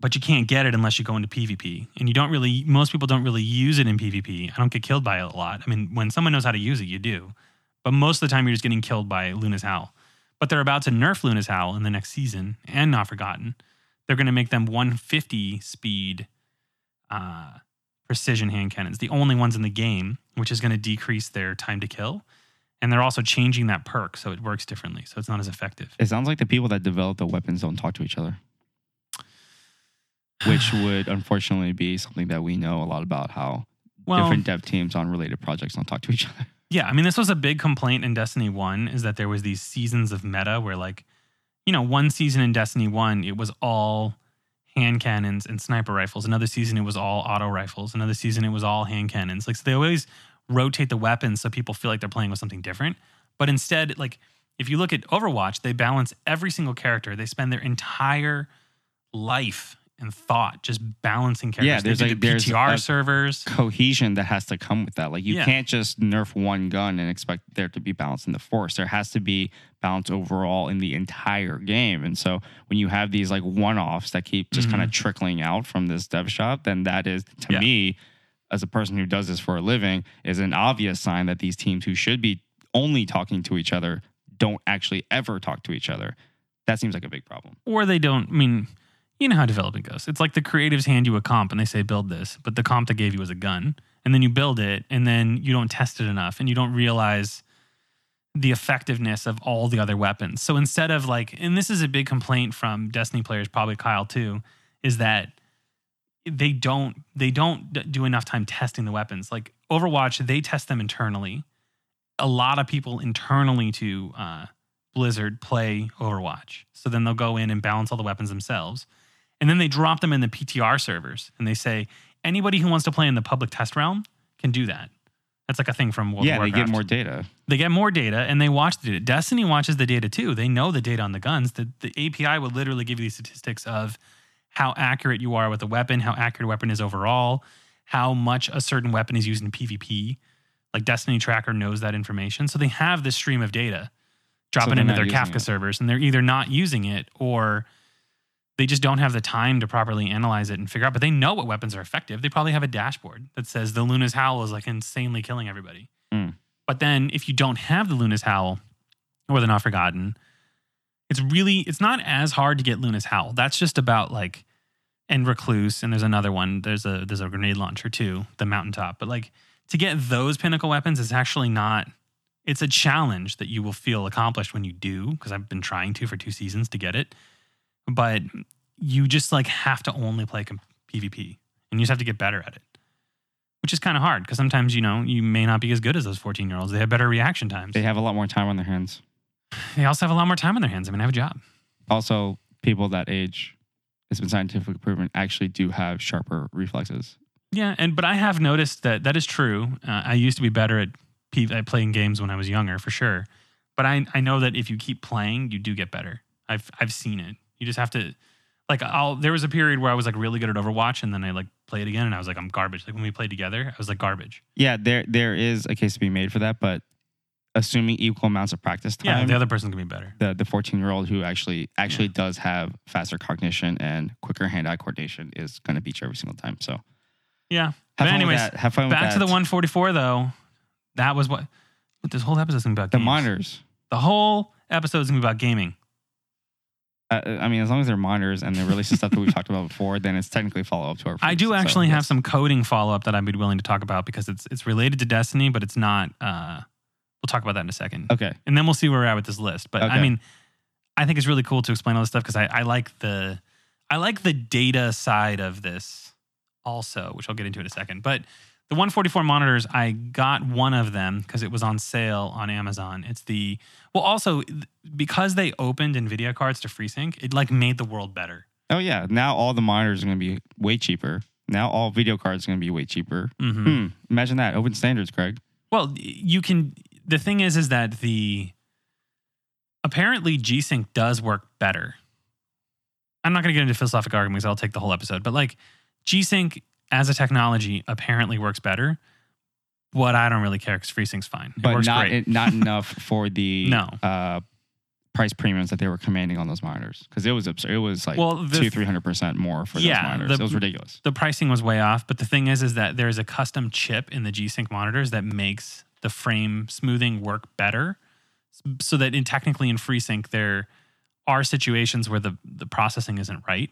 But you can't get it unless you go into PvP. And you don't really, most people don't really use it in PvP. I don't get killed by it a lot. I mean, when someone knows how to use it, you do. But most of the time, you're just getting killed by Luna's Howl. But they're about to nerf Luna's Howl in the next season and Not Forgotten. They're going to make them one hundred fifty speed uh, precision hand cannons, the only ones in the game, which is going to decrease their time to kill. And they're also changing that perk so it works differently. So it's not as effective. It sounds like the people that develop the weapons don't talk to each other. Which would unfortunately be something that we know a lot about, how well, different dev teams on related projects don't talk to each other. Yeah, I mean, this was a big complaint in Destiny one is that there was these seasons of meta where, like, you know, one season in Destiny one, it was all hand cannons and sniper rifles. Another season, it was all auto rifles. Another season, it was all hand cannons. Like, so they always rotate the weapons so people feel like they're playing with something different. But instead, like, if you look at Overwatch, they balance every single character. They spend their entire life and thought just balancing characters. Yeah, there's, they like, the there's P T R servers. Cohesion that has to come with that. Like you yeah. can't just nerf one gun and expect there to be balance in the force. There has to be balance overall in the entire game. And so when you have these like one-offs that keep just mm-hmm. kind of trickling out from this dev shop, then that is, to yeah. me, as a person who does this for a living, is an obvious sign that these teams who should be only talking to each other don't actually ever talk to each other. That seems like a big problem. Or they don't, I mean... You know how development goes. It's like the creatives hand you a comp and they say, build this. But the comp they gave you was a gun. And then you build it and then you don't test it enough and you don't realize the effectiveness of all the other weapons. So instead of like, and this is a big complaint from Destiny players, probably Kyle too, is that they don't, they don't do enough time testing the weapons. Like Overwatch, they test them internally a lot of people internally to uh, Blizzard play Overwatch. So then they'll go in and balance all the weapons themselves. And then they drop them in the P T R servers. And they say, anybody who wants to play in the public test realm can do that. That's like a thing from World yeah, of Warcraft. Yeah, they get more data. They get more data, and they watch the data. Destiny watches the data, too. They know the data on the guns. The, the A P I will literally give you the statistics of how accurate you are with a weapon, how accurate a weapon is overall, how much a certain weapon is used in PvP. Like Destiny Tracker knows that information. So they have this stream of data dropping so into their Kafka it. servers, and they're either not using it or they just don't have the time to properly analyze it and figure out, but they know what weapons are effective. They probably have a dashboard that says the Luna's Howl is like insanely killing everybody. Mm. But then if you don't have the Luna's Howl or the Not Forgotten, it's really, it's not as hard to get Luna's Howl. That's just about like, and Recluse, and there's another one. There's a, there's a grenade launcher too, the Mountaintop. But like to get those pinnacle weapons is actually not, it's a challenge that you will feel accomplished when you do, because I've been trying to for two seasons to get it. But you just like have to only play PvP, and you just have to get better at it, which is kind of hard because sometimes, you know, you may not be as good as those fourteen year olds. They have better reaction times. They have a lot more time on their hands. They also have a lot more time on their hands. I mean, I have a job. Also, people that age, it's been scientifically proven, actually do have sharper reflexes. Yeah. And, but I have noticed that that is true. Uh, I used to be better at, P- at playing games when I was younger for sure. But I, I know that if you keep playing, you do get better. I've, I've seen it. You just have to, like, I'll, there was a period where I was, like, really good at Overwatch, and then I, like, played again, and I was like, I'm garbage. Like, when we played together, I was, like, garbage. Yeah, there there is a case to be made for that, but assuming equal amounts of practice time. Yeah, the other person can be better. The the fourteen-year-old who actually actually yeah. does have faster cognition and quicker hand-eye coordination is going to beat you every single time, so. Yeah. Have but fun anyways, with that. Have fun with back that. to the one forty-four, though. That was what, what this whole episode's going to be about. The games. Monitors. The whole episode's going to be about gaming. Uh, I mean, as long as they're monitors and they're releasing stuff that we've talked about before, then it's technically follow-up to our... I do actually so, have yes. some coding follow-up that I'd be willing to talk about because it's it's related to Destiny, but it's not... Uh, we'll talk about that in a second. Okay. And then we'll see where we're at with this list. But okay. I mean, I think it's really cool to explain all this stuff because I, I like the I like the data side of this also, which I'll get into in a second. But the one forty-four monitors, I got one of them because it was on sale on Amazon. It's the, well, also because they opened NVIDIA cards to FreeSync, it like made the world better. Oh yeah. Now all the monitors are going to be way cheaper. Now all video cards are going to be way cheaper. Mm-hmm. Hmm. Imagine that. Open standards, Craig. Well, you can, the thing is, is that the, apparently G-Sync does work better. I'm not going to get into philosophic arguments. I'll take the whole episode, but like G-Sync as a technology, apparently works better. But I don't really care because FreeSync's fine. It but works not, great. It, not enough for the no. uh, price premiums that they were commanding on those monitors. Because it was absurd. It was like well, the, two hundred, three hundred percent more for yeah, those monitors. The, it was ridiculous. The pricing was way off. But the thing is, is that there is a custom chip in the G-Sync monitors that makes the frame smoothing work better. So that in technically in FreeSync, there are situations where the, the processing isn't right.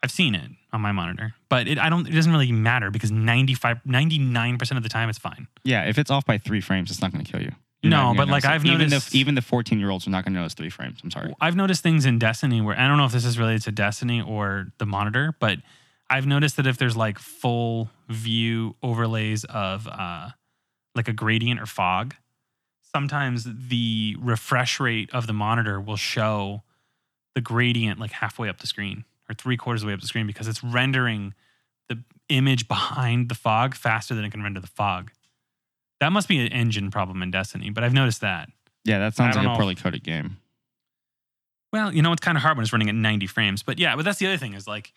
I've seen it on my monitor, but it I don't. It doesn't really matter because ninety-five, ninety-nine percent of the time it's fine. Yeah, if it's off by three frames, it's not going to kill you. You're no, but like I've it. noticed... Even the, even the fourteen-year-olds are not going to notice three frames. I'm sorry. I've noticed things in Destiny where... I don't know if this is related to Destiny or the monitor, but I've noticed that if there's like full view overlays of uh, like a gradient or fog, sometimes the refresh rate of the monitor will show the gradient like halfway up the screen. Or three quarters of the way up the screen because it's rendering the image behind the fog faster than it can render the fog. That must be an engine problem in Destiny, but I've noticed that. Yeah, that sounds like a poorly coded game. Well, you know, it's kind of hard when it's running at ninety frames, but yeah, but that's the other thing is like,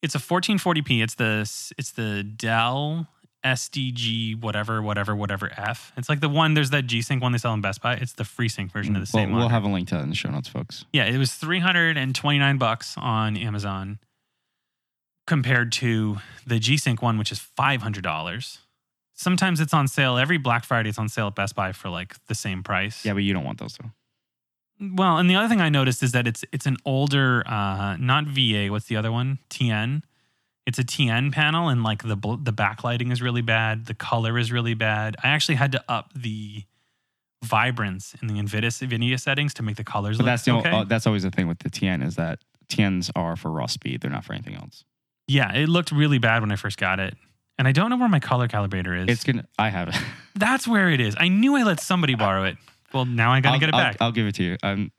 it's a fourteen forty p. It's the it's the Dell S D G whatever, whatever, whatever F. It's like the one, there's that G-Sync one they sell in Best Buy. It's the FreeSync version of the same one. Well, we'll have a link to that in the show notes, folks. Yeah, it was three hundred twenty-nine bucks on Amazon compared to the G-Sync one, which is five hundred dollars. Sometimes it's on sale. Every Black Friday it's on sale at Best Buy for like the same price. Yeah, but you don't want those though. Well, and the other thing I noticed is that it's it's an older, uh, not V A, what's the other one? T N. It's a T N panel, and like the the backlighting is really bad. The color is really bad. I actually had to up the vibrance in the NVIDIA settings to make the colors but look that's the okay. Old, that's always the thing with the T N is that T Ns are for raw speed. They're not for anything else. Yeah, it looked really bad when I first got it. And I don't know where my color calibrator is. It's gonna. I have it. That's where it is. I knew I let somebody borrow it. Well, now I gotta I'll, get it back. I'll, I'll give it to you. Um,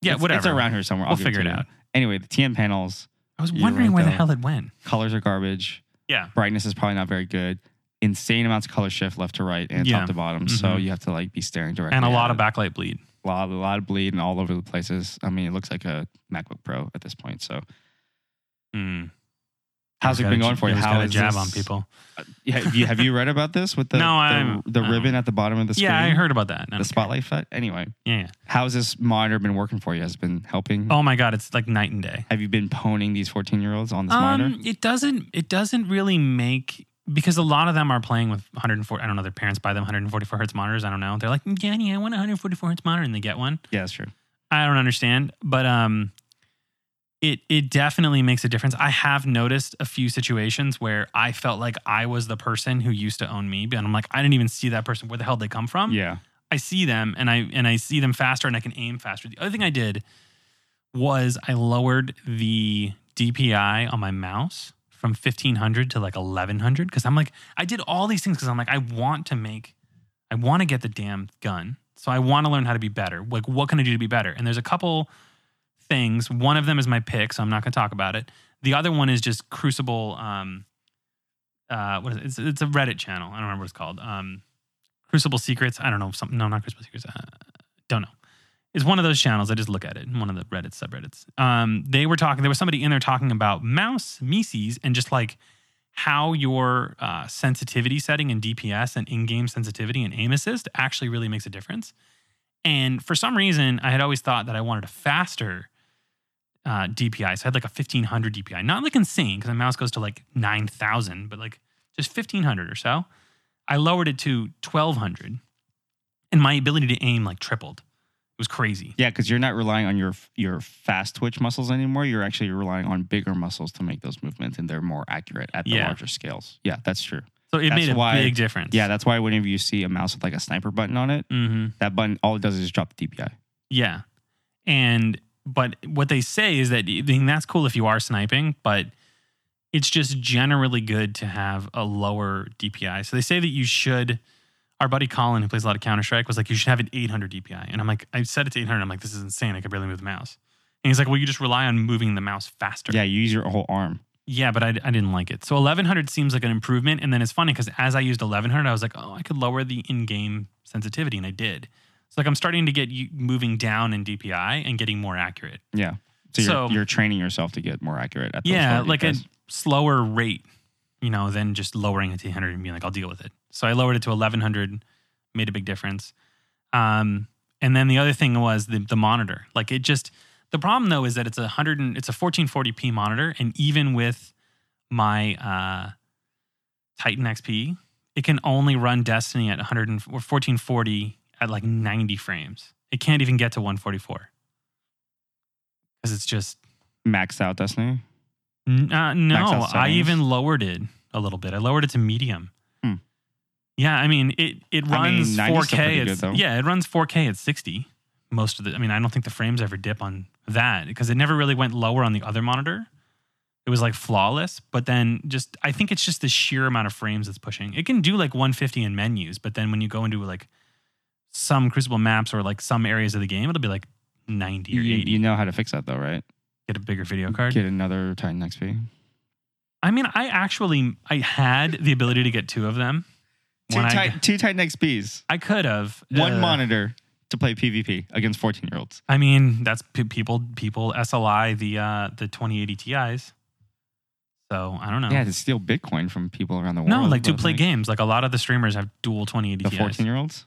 yeah, it's, whatever. It's around here somewhere. I'll we'll figure it, it out. Anyway, the T M panels. I was wondering right, where though. the hell it went. Colors are garbage. Yeah. Brightness is probably not very good. Insane amounts of color shift left to right and yeah. top to bottom. Mm-hmm. So you have to like be staring directly. And a lot of backlight bleed. A lot, a lot of bleed and all over the places. I mean, it looks like a MacBook Pro at this point. So. Mm. How's it been going for you? How is jab this? on people? Uh, yeah, have you, have you read about this with the no, I'm, the, the I'm, ribbon at the bottom of the screen? Yeah, I heard about that. No, the spotlight effect. Anyway, yeah. How's this monitor been working for you? Has it been helping? Oh my god, it's like night and day. Have you been poning these fourteen-year-olds on this um, monitor? It doesn't. It doesn't really make because a lot of them are playing with one hundred forty. I don't know. Their parents buy them one hundred forty-four hertz monitors. I don't know. They're like, Danny, I want a one hundred forty-four hertz monitor, and they get one. Yeah, that's true. I don't understand, but um. It it definitely makes a difference. I have noticed a few situations where I felt like I was the person who used to own me, and I'm like, I didn't even see that person. Where the hell did they come from? Yeah, I see them, and I and I see them faster, and I can aim faster. The other thing I did was I lowered the D P I on my mouse from fifteen hundred to like eleven hundred because I'm like, I did all these things because I'm like, I want to make, I want to get the damn gun, so I want to learn how to be better. Like, what can I do to be better? And there's a couple things. One of them is my pick, so I'm not going to talk about it. The other one is just Crucible. Um, uh, what is it? It's, it's a Reddit channel. I don't remember what it's called. Um, Crucible Secrets. I don't know. Something. No, not Crucible Secrets. Uh, don't know. It's one of those channels. I just look at it in one of the Reddit subreddits. Um, they were talking. There was somebody in there talking about mouse Mises and just like how your uh, sensitivity setting and D P S and in-game sensitivity and aim assist actually really makes a difference. And for some reason, I had always thought that I wanted a faster Uh, D P I. So I had like a fifteen hundred D P I. Not like insane because my mouse goes to like nine thousand, but like just fifteen hundred or so. I lowered it to twelve hundred and my ability to aim like tripled. It was crazy. Yeah, because you're not relying on your your fast twitch muscles anymore. You're actually relying on bigger muscles to make those movements and they're more accurate at the yeah. larger scales. Yeah, that's true. So it that's made a why, big difference. Yeah, that's why whenever you see a mouse with like a sniper button on it, mm-hmm. that button, all it does is drop the D P I. Yeah. And But what they say is that I mean, that's cool if you are sniping, but it's just generally good to have a lower D P I. So they say that you should, our buddy Colin, who plays a lot of Counter-Strike, was like, you should have an eight hundred D P I. And I'm like, I set it to eight hundred. I'm like, this is insane. I could barely move the mouse. And he's like, well, you just rely on moving the mouse faster. Yeah, you use your whole arm. Yeah, but I, I didn't like it. So eleven hundred seems like an improvement. And then it's funny because as I used eleven hundred, I was like, oh, I could lower the in-game sensitivity. And I did. So like I'm starting to get you moving down in D P I and getting more accurate. Yeah. So, so you're, you're training yourself to get more accurate at those yeah, like D P Is. A slower rate, you know, than just lowering it to one hundred and being like, I'll deal with it. So I lowered it to eleven hundred, made a big difference. Um, and then the other thing was the, the monitor. Like it just, the problem though is that it's a hundred and it's a fourteen forty p monitor, and even with my uh, Titan X P, it can only run Destiny at one hundred or fourteen forty. At like ninety frames. It can't even get to one forty-four. Because it's just... Maxed out Destiny? N- uh, no, I even lowered it a little bit. I lowered it to medium. Hmm. Yeah, I mean, it, it runs I mean, four K. At, yeah, it runs four K at sixty. Most of the... I mean, I don't think the frames ever dip on that. Because it never really went lower on the other monitor. It was like flawless. But then just... I think it's just the sheer amount of frames that's pushing. It can do like one fifty in menus. But then when you go into like... some Crucible maps or like some areas of the game, it'll be like ninety or eighty. You know how to fix that though, right? Get a bigger video card. Get another Titan X P. I mean, I actually, I had the ability to get two of them. Two, ti- I, two Titan X Ps. I could have. One uh, monitor to play PvP against fourteen-year-olds. I mean, that's p- people, people S L I the uh, the twenty eighty Ti's. So I don't know. Yeah, to steal Bitcoin from people around the world. No, like to play like, games. Like a lot of the streamers have dual twenty eighty the Ti's. The fourteen-year-olds?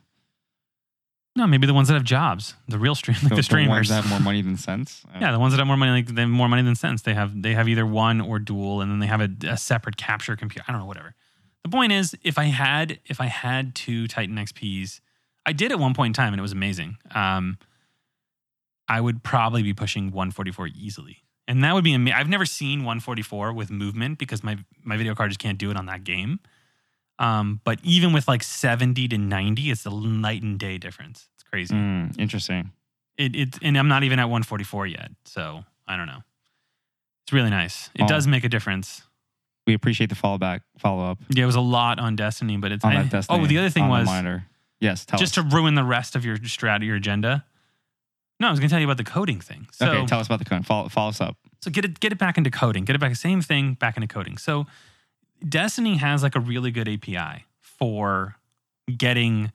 No, maybe the ones that have jobs, the real stream, like the, the streamers. The ones that have more money than sense. Yeah, the ones that have more money, like they have more money than sense. They have they have either one or dual, and then they have a, a separate capture computer. I don't know, whatever. The point is, if I had if I had two Titan X Ps, I did at one point in time, and it was amazing. Um, I would probably be pushing one forty-four easily, and that would be amazing. I've never seen one forty-four with movement because my my video card just can't do it on that game. Um, but even with like seventy to ninety, it's a night and day difference. It's crazy. Mm, interesting. It it and I'm not even at one forty-four yet, so I don't know. It's really nice. It oh. does make a difference. we appreciate the follow back, follow up. Yeah, it was a lot on Destiny, but it's... On I, that Destiny, oh, the other thing was... Minor. Yes, tell just us. To ruin the rest of your strat, your agenda. No, I was going to tell you about the coding thing. So, okay, tell us about the coding. Follow, follow us up. So get it, get it back into coding. Get it back, same thing, back into coding. So Destiny has like a really good A P I for getting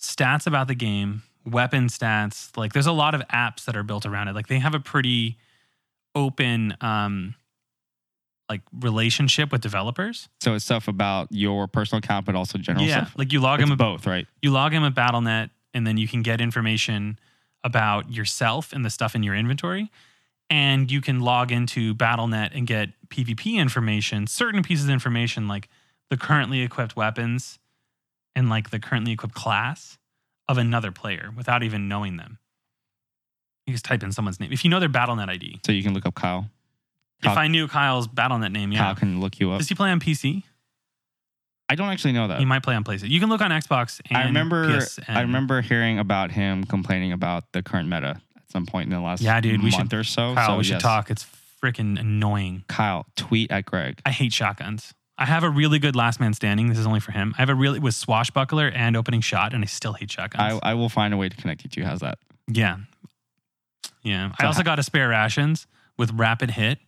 stats about the game, weapon stats. Like there's a lot of apps that are built around it. Like they have a pretty open um, like relationship with developers. So it's stuff about your personal account, but also general yeah, stuff. Yeah, like you log it's in with both, right? You log in with Battle dot net, and then you can get information about yourself and the stuff in your inventory. And you can log into Battle dot net and get PvP information, certain pieces of information like the currently equipped weapons and like the currently equipped class of another player without even knowing them. You just type in someone's name. If you know their Battle dot net I D. So you can look up Kyle. Kyle. If I knew Kyle's Battle dot net name, yeah. Kyle can look you up. Does he play on P C? I don't actually know that. He might play on PlayStation. You can look on Xbox and I remember, P S N. I remember hearing about him complaining about the current meta. Some point in the last yeah, dude, month should, or so. Kyle, so, we should yes. talk. It's freaking annoying. Kyle, tweet at Greg. I hate shotguns. I have a really good last man standing. This is only for him. I have a really with swashbuckler and opening shot, and I still hate shotguns. I, I will find a way to connect you to. How's that? Yeah. Yeah. So I also I, got a spare rations with rapid hit.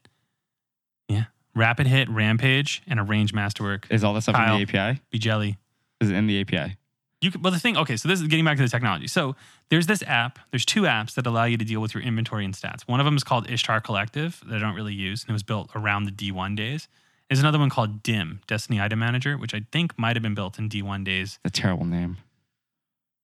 Yeah. Rapid hit, rampage, and a range masterwork. Is all this stuff Kyle, in the A P I? Be jelly. Is it in the A P I? You can, well, the thing, okay, so this is getting back to the technology. So there's this app, there's two apps that allow you to deal with your inventory and stats. One of them is called Ishtar Collective that I don't really use, and it was built around the D one days. There's another one called D I M, Destiny Item Manager, which I think might have been built in D one days. A terrible name.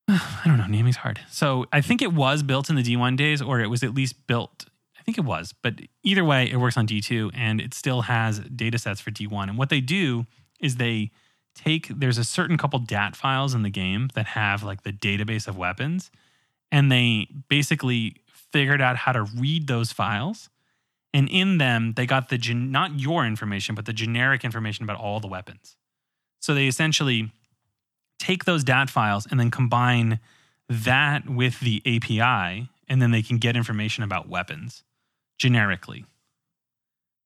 I don't know, naming's hard. So I think it was built in the D one days, or it was at least built, I think it was, but either way, it works on D two, and it still has data sets for D one. And what they do is they... Take there's a certain couple D A T files in the game that have like the database of weapons, and they basically figured out how to read those files, and in them they got the gen- not your information but the generic information about all the weapons. So they essentially take those D A T files and then combine that with the A P I, and then they can get information about weapons generically.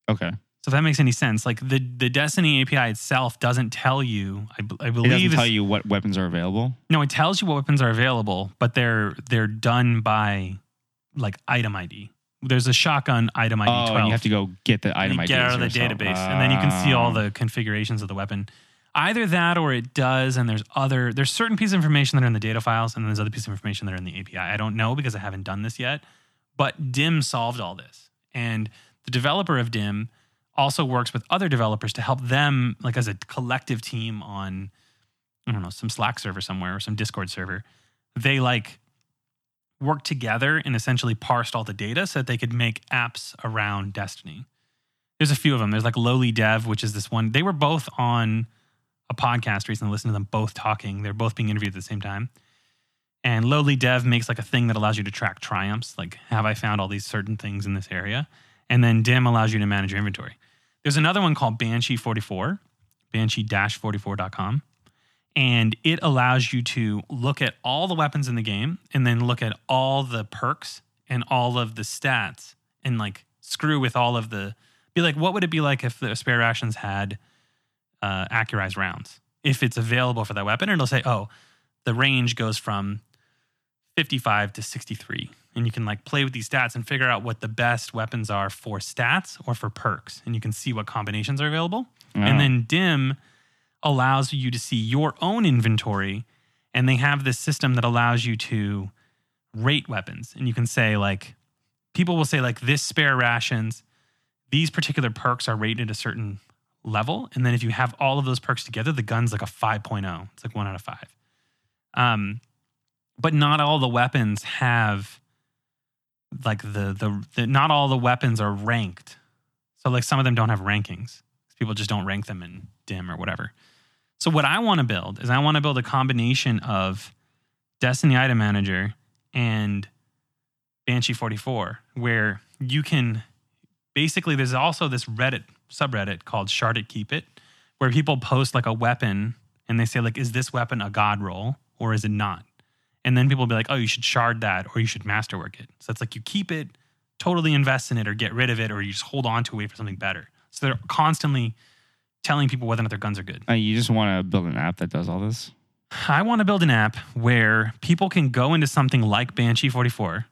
Okay. So if that makes any sense, like the, the Destiny A P I itself doesn't tell you, I, I believe... It doesn't tell you what weapons are available? No, it tells you what weapons are available, but they're they're done by like item I D. There's a shotgun item I D twelve. Oh, and you have to go get the item I D. Get out of the database, uh, and then you can see all the configurations of the weapon. Either that or it does, and there's other... There's certain pieces of information that are in the data files, and then there's other pieces of information that are in the A P I. I don't know because I haven't done this yet, but D I M solved all this. And the developer of D I M... also works with other developers to help them, like as a collective team on, I don't know, some Slack server somewhere or some Discord server. They like worked together and essentially parsed all the data so that they could make apps around Destiny. There's a few of them. There's like Lowly Dev, which is this one. They were both on a podcast recently. Listen to them both talking. They're both being interviewed at the same time. And Lowly Dev makes like a thing that allows you to track triumphs. Like, have I found all these certain things in this area? And then D I M allows you to manage your inventory. There's another one called Banshee forty-four, banshee dash forty-four dot com. And it allows you to look at all the weapons in the game and then look at all the perks and all of the stats and like screw with all of the... Be like, what would it be like if the spare rations had uh, accurized rounds? If it's available for that weapon, it'll say, oh, the range goes from fifty-five to sixty-three. And you can like play with these stats and figure out what the best weapons are for stats or for perks. And you can see what combinations are available. Oh. And then D I M allows you to see your own inventory. And they have this system that allows you to rate weapons. And you can say like, people will say like this spare rations, these particular perks are rated at a certain level. And then if you have all of those perks together, the gun's like a five point oh. It's like one out of five. Um, but not all the weapons have... Like the, the the not all the weapons are ranked, so like some of them don't have rankings. People just don't rank them in D I M or whatever. So what I want to build is I want to build a combination of Destiny Item Manager and Banshee forty-four, where you can basically there's also this Reddit subreddit called Sharded Keep It, where people post like a weapon and they say like, is this weapon a god roll or is it not? And then people will be like, oh, you should shard that or you should masterwork it. So it's like you keep it, totally invest in it or get rid of it or you just hold on to it for something better. So they're constantly telling people whether or not their guns are good. Uh, you just want to build an app that does all this? I want to build an app where people can go into something like Banshee forty-four.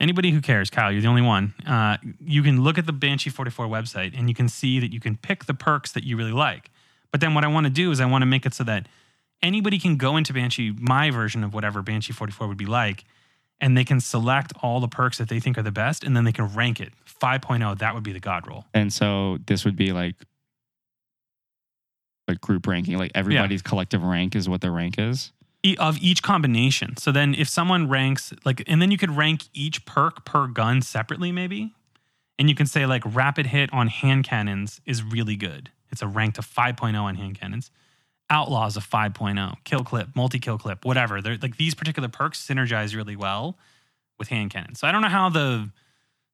Anybody who cares, Kyle, you're the only one. Uh, you can look at the Banshee forty-four website and you can see that you can pick the perks that you really like. But then what I want to do is I want to make it so that anybody can go into Banshee, my version of whatever Banshee forty-four would be like, and they can select all the perks that they think are the best, and then they can rank it. five point oh, that would be the God roll. And so this would be like like group ranking, like everybody's yeah. collective rank is what their rank is? E- of each combination. So then if someone ranks, like, and then you could rank each perk per gun separately maybe, and you can say like rapid hit on hand cannons is really good. It's a rank to five point oh on hand cannons. Outlaws of five point oh, kill clip, multi-kill clip, whatever. They're like these particular perks synergize really well with hand cannons. So I don't know how the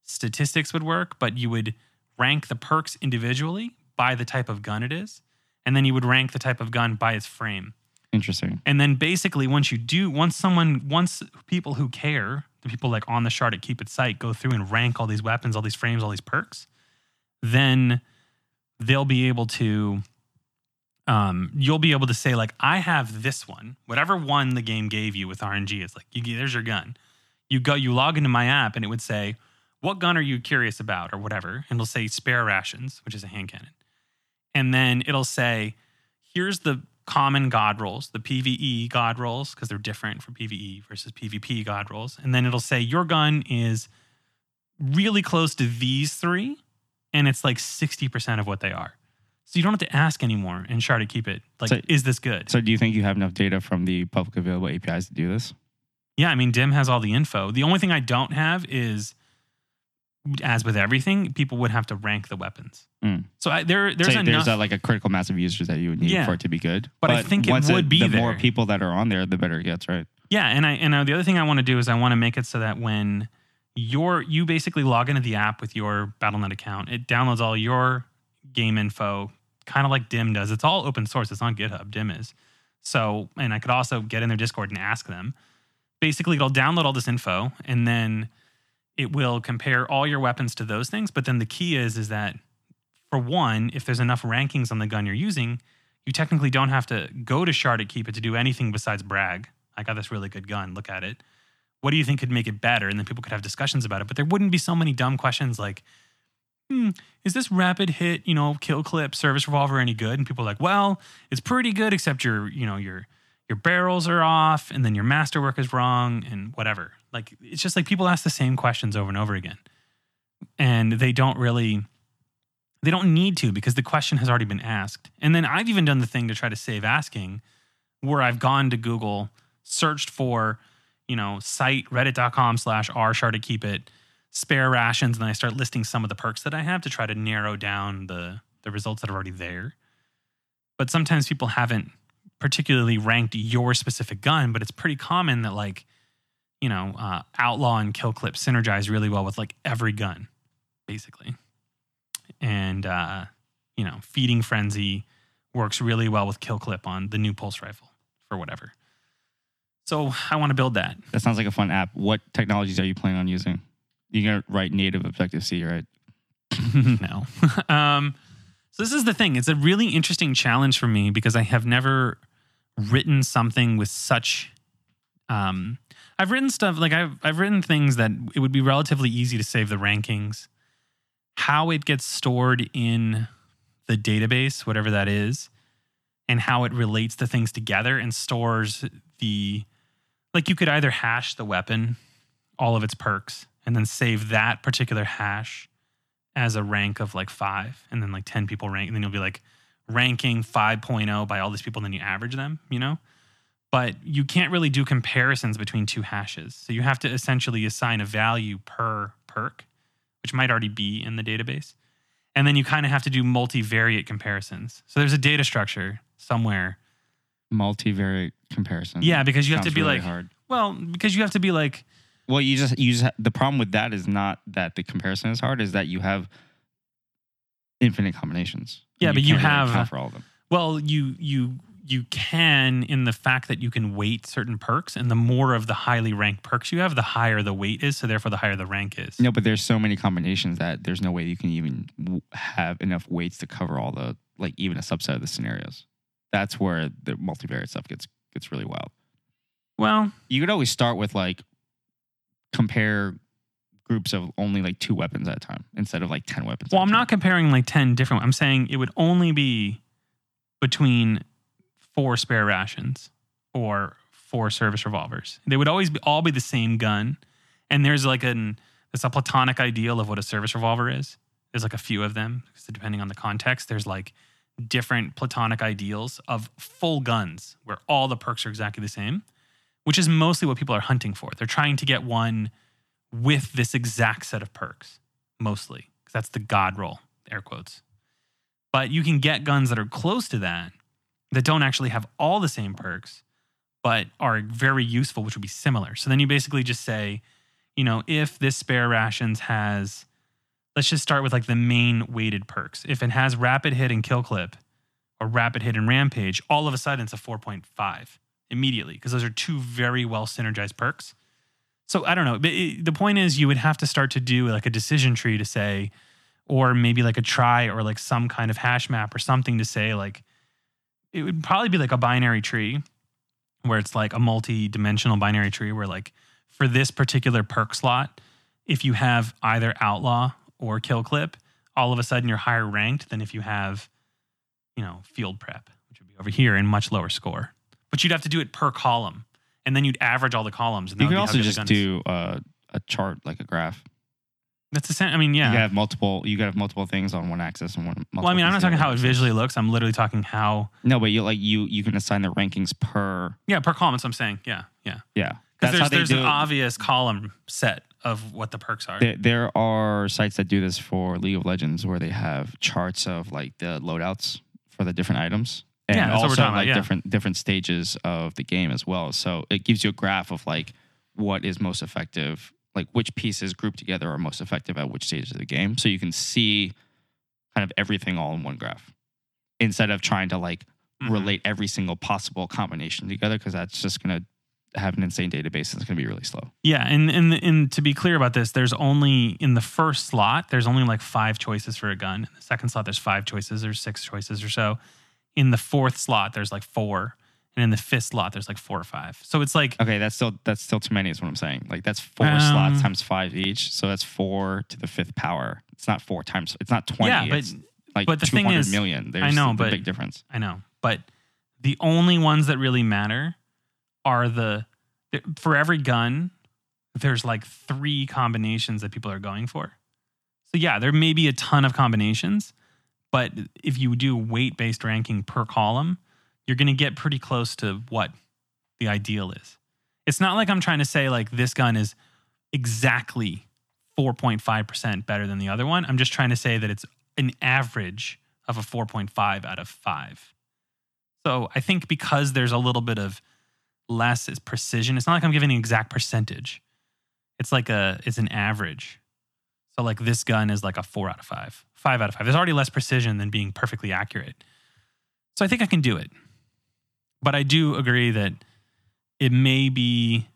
statistics would work, but you would rank the perks individually by the type of gun it is, and then you would rank the type of gun by its frame. Interesting. And then basically once you do, once someone, once people who care, the people like on the Sharded Keep It site go through and rank all these weapons, all these frames, all these perks, then they'll be able to... Um, you'll be able to say like, I have this one, whatever one the game gave you with R N G. It's like, you, there's your gun. You go, you log into my app and it would say, what gun are you curious about or whatever? And it'll say Spare Rations, which is a hand cannon. And then it'll say, here's the common God rolls, the P V E God rolls, because they're different for P V E versus P V P God rolls. And then it'll say your gun is really close to these three. And it's like sixty percent of what they are. So you don't have to ask anymore in Sharded Keep It. Like, so, is this good? So do you think you have enough data from the public available A P Is to do this? Yeah, I mean, Dim has all the info. The only thing I don't have is, as with everything, people would have to rank the weapons. Mm. So I, there, there's so enough. There's a, like a critical mass of users that you would need yeah. for it to be good. But, but I think it would it, be the there. more people that are on there, the better it gets, right? Yeah, and I and I, the other thing I want to do is I want to make it so that when your you basically log into the app with your Battle dot net account, it downloads all your game info, kind of like Dim does. It's all open source. It's on GitHub. Dim is. So, and I could also get in their Discord and ask them. Basically, it'll download all this info, and then it will compare all your weapons to those things. But then the key is, is that for one, if there's enough rankings on the gun you're using, you technically don't have to go to Sharded Keep It to do anything besides brag. I got this really good gun. Look at it. What do you think could make it better? And then people could have discussions about it. But there wouldn't be so many dumb questions like, Hmm, is this rapid hit, you know, kill clip, service revolver any good? And people are like, well, it's pretty good, except your, you know, your your barrels are off, and then your masterwork is wrong, and whatever. Like, it's just like people ask the same questions over and over again, and they don't really, they don't need to, because the question has already been asked. And then I've even done the thing to try to save asking, where I've gone to Google, searched for, you know, site reddit.com slash r sharded keep it. Spare Rations, and then I start listing some of the perks that I have to try to narrow down the, the results that are already there. But sometimes people haven't particularly ranked your specific gun, but it's pretty common that, like, you know, uh, Outlaw and Kill Clip synergize really well with, like, every gun, basically. And, uh, you know, Feeding Frenzy works really well with Kill Clip on the new Pulse Rifle for whatever. So I want to build that. That sounds like a fun app. What technologies are you planning on using? You're going to write native Objective-C, right? No. um, so this is the thing. It's a really interesting challenge for me because I have never written something with such... Um, I've written stuff... Like, I've, I've written things that it would be relatively easy to save the rankings. How it gets stored in the database, whatever that is, and how it relates the things together and stores the... Like, you could either hash the weapon, all of its perks, and then save that particular hash as a rank of like five, and then like ten people rank, and then you'll be like ranking five point oh by all these people, and then you average them, you know? But you can't really do comparisons between two hashes. So you have to essentially assign a value per perk, which might already be in the database. And then you kind of have to do multivariate comparisons. So there's a data structure somewhere. Multivariate comparison. Yeah, because you have to be really like, hard. well, because you have to be like, Well, you just you just, the problem with that is not that the comparison is hard, is that you have infinite combinations. Yeah, you but you have really account for all of them. Well, you you you can in the fact that you can weight certain perks, and the more of the highly ranked perks you have, the higher the weight is, so therefore the higher the rank is. No, but there's so many combinations that there's no way you can even have enough weights to cover all the like even a subset of the scenarios. That's where the multivariate stuff gets gets really wild. Well, you could always start with like compare groups of only like two weapons at a time instead of like ten weapons. Well, I'm not comparing like ten different ones. I'm saying it would only be between four spare rations or four service revolvers. They would always be, all be the same gun. And there's like an it's a platonic ideal of what a service revolver is. There's like a few of them. So depending on the context, there's like different platonic ideals of full guns where all the perks are exactly the same, which is mostly what people are hunting for. They're trying to get one with this exact set of perks, mostly. Because that's the God roll, air quotes. But you can get guns that are close to that, that don't actually have all the same perks, but are very useful, which would be similar. So then you basically just say, you know, if this spare rations has... Let's just start with like the main weighted perks. If it has rapid hit and kill clip or rapid hit and rampage, all of a sudden it's a four point five immediately because those are two very well synergized perks. So I don't know. It, the point is you would have to start to do like a decision tree to say, or maybe like a try or like some kind of hash map or something to say like, it would probably be like a binary tree where it's like a multi-dimensional binary tree where like for this particular perk slot, if you have either outlaw or kill clip, all of a sudden you're higher ranked than if you have, you know, field prep, which would be over here and much lower score. But you'd have to do it per column, and then you'd average all the columns. And you could also just do uh, a chart, like a graph. That's the same. I mean, yeah, you have multiple. You could have multiple things on one axis and one. Well, I mean, I'm not talking how it visually looks. I'm literally talking how. No, but you like you you can assign the rankings per. Yeah, per column. That's what I'm saying. Yeah, yeah, yeah. Because there's there's an obvious column set of what the perks are. There, there are sites that do this for League of Legends where they have charts of like the loadouts for the different items and yeah, also like about, yeah. different different stages of the game as well. So it gives you a graph of like what is most effective, like which pieces grouped together are most effective at which stages of the game. So you can see kind of everything all in one graph instead of trying to like mm-hmm. relate every single possible combination together because that's just going to have an insane database that's going to be really slow. Yeah, and, and and to be clear about this, there's only, in the first slot, there's only like five choices for a gun. In the second slot, there's five choices or six choices or so. In the fourth slot, there's like four. And in the fifth slot, there's like four or five. So it's like... Okay, that's still that's still too many is what I'm saying. Like that's four um, slots times five each. So that's four to the fifth power. It's not four times... It's not twenty. Yeah, but... It's like but the thing is... Million. There's I know, the, but... There's a big difference. I know, but the only ones that really matter... are the, for every gun, there's like three combinations that people are going for. So yeah, there may be a ton of combinations, but if you do weight-based ranking per column, you're going to get pretty close to what the ideal is. It's not like I'm trying to say like this gun is exactly four point five percent better than the other one. I'm just trying to say that it's an average of a four point five out of five. So I think because there's a little bit of less is precision. It's not like I'm giving an exact percentage. It's like a, it's an average. So like this gun is like a four out of five, five out of five. There's already less precision than being perfectly accurate. So I think I can do it. But I do agree that it may be,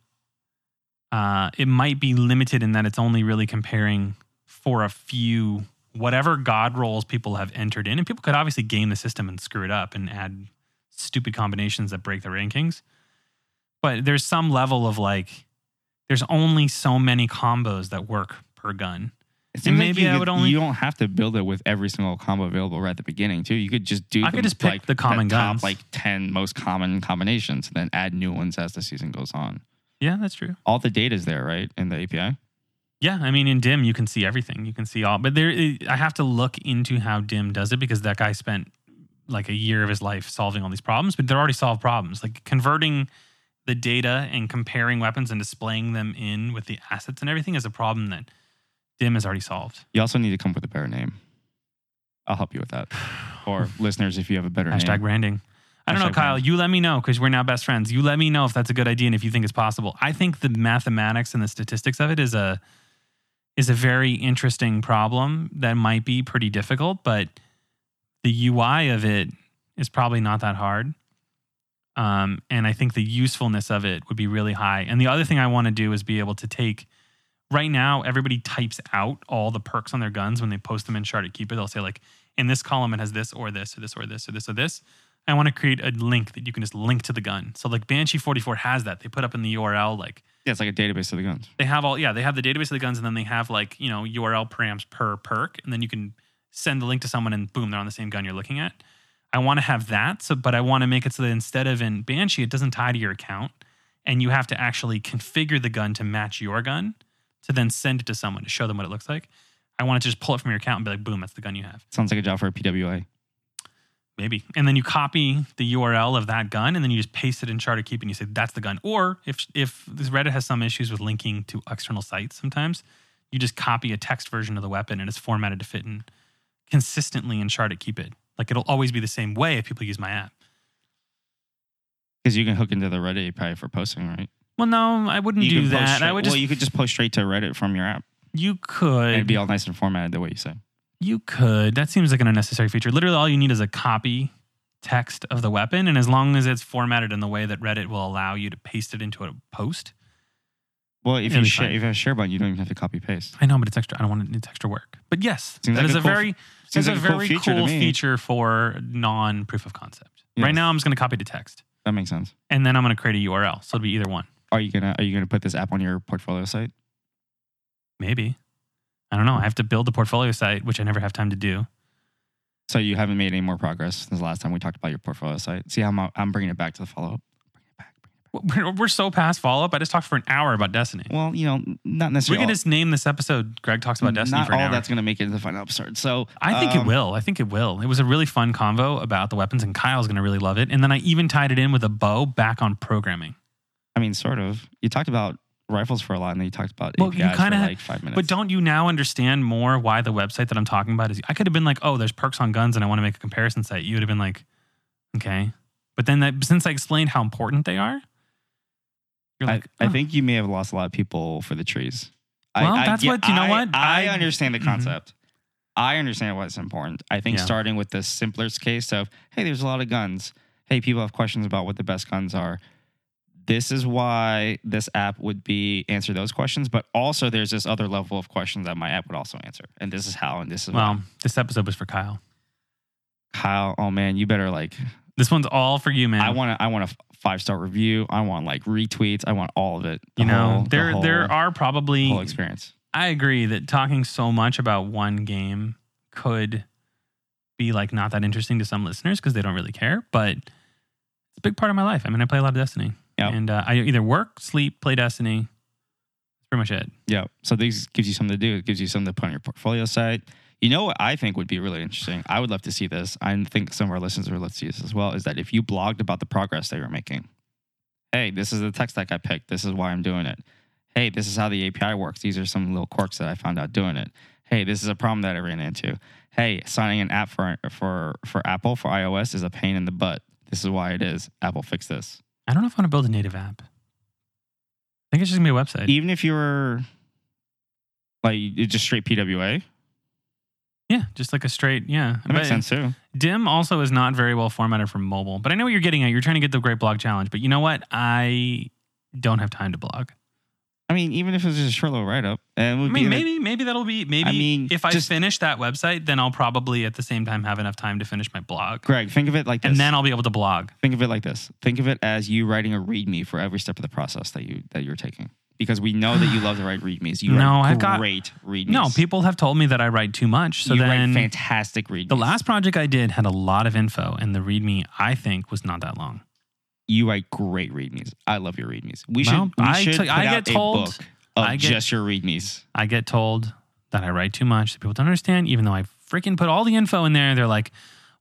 uh, it might be limited in that it's only really comparing for a few, whatever God rolls people have entered in. And people could obviously game the system and screw it up and add stupid combinations that break the rankings. But there's some level of like, there's only so many combos that work per gun. And maybe like I would could, only. You don't have to build it with every single combo available right at the beginning, too. You could just do. I could just pick like the common the guns, top like ten most common combinations, and then add new ones as the season goes on. Yeah, that's true. All the data is there, right, in the A P I. Yeah, I mean, in Dim you can see everything. You can see all, but there I have to look into how Dim does it because that guy spent like a year of his life solving all these problems, but they're already solved problems, like converting the data and comparing weapons and displaying them in with the assets and everything is a problem that Dim has already solved. You also need to come up with a better name. I'll help you with that. Or listeners, if you have a better Hashtag name. Hashtag branding. I don't Hashtag know, Kyle. Branding. You let me know because we're now best friends. You let me know if that's a good idea and if you think it's possible. I think the mathematics and the statistics of it is a is a very interesting problem that might be pretty difficult, but the U I of it is probably not that hard. Um, and I think the usefulness of it would be really high. And the other thing I want to do is be able to take right now, everybody types out all the perks on their guns when they post them in Sharded Keep It. They'll say, like, in this column, it has this or this or this or this or this or this. I want to create a link that you can just link to the gun. So, like, Banshee forty-four has that. They put up in the U R L, like... Yeah, it's like a database of the guns. They have all... Yeah, they have the database of the guns, and then they have, like, you know, U R L params per perk, and then you can send the link to someone, and boom, they're on the same gun you're looking at. I want to have that, so, but I want to make it so that instead of in Banshee, it doesn't tie to your account, and you have to actually configure the gun to match your gun to then send it to someone to show them what it looks like. I want it to just pull it from your account and be like, boom, that's the gun you have. Sounds like a job for a P W A. Maybe. And then you copy the U R L of that gun, and then you just paste it in Sharded Keep, and you say, that's the gun. Or if if this Reddit has some issues with linking to external sites sometimes, you just copy a text version of the weapon, and it's formatted to fit in consistently in Sharded Keep It. Like, it'll always be the same way if people use my app. Because you can hook into the Reddit A P I for posting, right? Well, no, I wouldn't you do that. Straight, I would just, well, you could just post straight to Reddit from your app. You could. It'd be all nice and formatted the way you said. You could. That seems like an unnecessary feature. Literally, all you need is a copy text of the weapon, and as long as it's formatted in the way that Reddit will allow you to paste it into a post. Well, if you share, if you have a share button, you don't even have to copy paste. I know, but it's extra. I don't want it. It's extra work. But yes, seems that like is a, a cool, very that's like a, a very cool feature, cool feature for non proof of concept. Yes. Right now, I'm just going to copy the text. That makes sense. And then I'm going to create a U R L, so it'll be either one. Are you gonna Are you gonna put this app on your portfolio site? Maybe. I don't know. I have to build the portfolio site, which I never have time to do. So you haven't made any more progress since the last time we talked about your portfolio site. See, I'm I'm bringing it back to the follow-up. Bring it back. Bring it back. We're, we're so past follow-up. I just talked for an hour about Destiny. Well, you know, not necessarily. We can all, just name this episode Greg Talks About Destiny for an hour. Not all that's going to make it into the final episode. So I think um, it will. I think it will. It was a really fun convo about the weapons, and Kyle's going to really love it. And then I even tied it in with a bow back on programming. I mean, sort of. You talked about rifles for a lot, and then you talked about well, A P Is you kinda, for like five minutes. But don't you now understand more why the website that I'm talking about is... I could have been like, oh, there's perks on guns and I want to make a comparison site. You would have been like, okay. But then that, since I explained how important they are, you're like... I, oh. I think you may have lost a lot of people for the trees. Well, I, that's I, what... You know I, what? I, I understand the concept. Mm-hmm. I understand why it's important. I think yeah. starting with the simplest case of, hey, there's a lot of guns. Hey, people have questions about what the best guns are. This is why this app would be answer those questions, but also there's this other level of questions that my app would also answer. And this is how, and this is well, why. This episode was for Kyle. Kyle, oh man, you better like... This one's all for you, man. I want a, I want a five-star review. I want like retweets. I want all of it. You know, whole, there the whole, there are probably... whole experience. I agree that talking so much about one game could be like not that interesting to some listeners because they don't really care, but it's a big part of my life. I mean, I play a lot of Destiny. Yep. And uh, I either work, sleep, play Destiny. That's pretty much it. Yeah. So this gives you something to do. It gives you something to put on your portfolio site. You know what I think would be really interesting? I would love to see this. I think some of our listeners would love to see this as well, is that if you blogged about the progress that you're making. Hey, this is the tech stack I picked. This is why I'm doing it. Hey, this is how the A P I works. These are some little quirks that I found out doing it. Hey, this is a problem that I ran into. Hey, signing an app for for for Apple, for iOS is a pain in the butt. This is why it is. Apple, fix this. I don't know if I want to build a native app. I think it's just going to be a website. Even if you were like just straight P W A? Yeah, just like a straight, yeah. That but makes sense too. Dim also is not very well formatted for mobile. But I know what you're getting at. You're trying to get the Great Blog Challenge. But you know what? I don't have time to blog. I mean, even if it was just a short little write-up. And I mean, maybe, like, maybe that'll be, maybe I mean, if I just, finish that website, then I'll probably at the same time have enough time to finish my blog. Greg, think of it like this. And then I'll be able to blog. Think of it like this. Think of it as you writing a readme for every step of the process that, you, that you're taking. Because we know that you love to write readmes. You no, write I've great got, readmes. No, people have told me that I write too much. So you then write fantastic readmes. The last project I did had a lot of info, and the readme, I think, was not that long. You write great readmes. I love your readmes. We well, should, we I should t- put I out get told, a book of I get, just your readmes. I get told that I write too much that people don't understand, even though I freaking put all the info in there. They're like,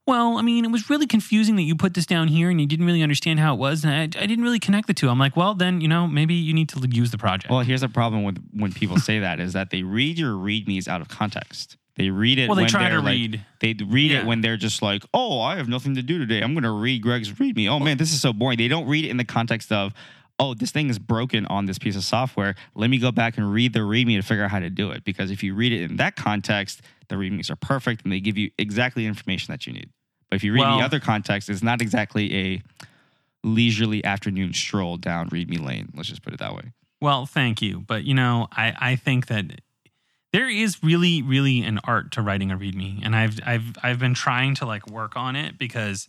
well, I mean, it was really confusing that you put this down here and you didn't really understand how it was. And I, I didn't really connect the two. I'm like, well, then, you know, maybe you need to use the project. Well, here's the problem with when people say that is that they read your readmes out of context. They read it well, they when try they're to like, read. They read yeah. it when they're just like, oh, I have nothing to do today. I'm going to read Greg's readme. Oh, man, this is so boring. They don't read it in the context of, oh, this thing is broken on this piece of software. Let me go back and read the readme to figure out how to do it. Because if you read it in that context, the readmes are perfect and they give you exactly the information that you need. But if you read well, the other context, it's not exactly a leisurely afternoon stroll down readme lane. Let's just put it that way. Well, thank you. But, you know, I, I think that there is really, really an art to writing a readme. And I've I've I've been trying to, like, work on it because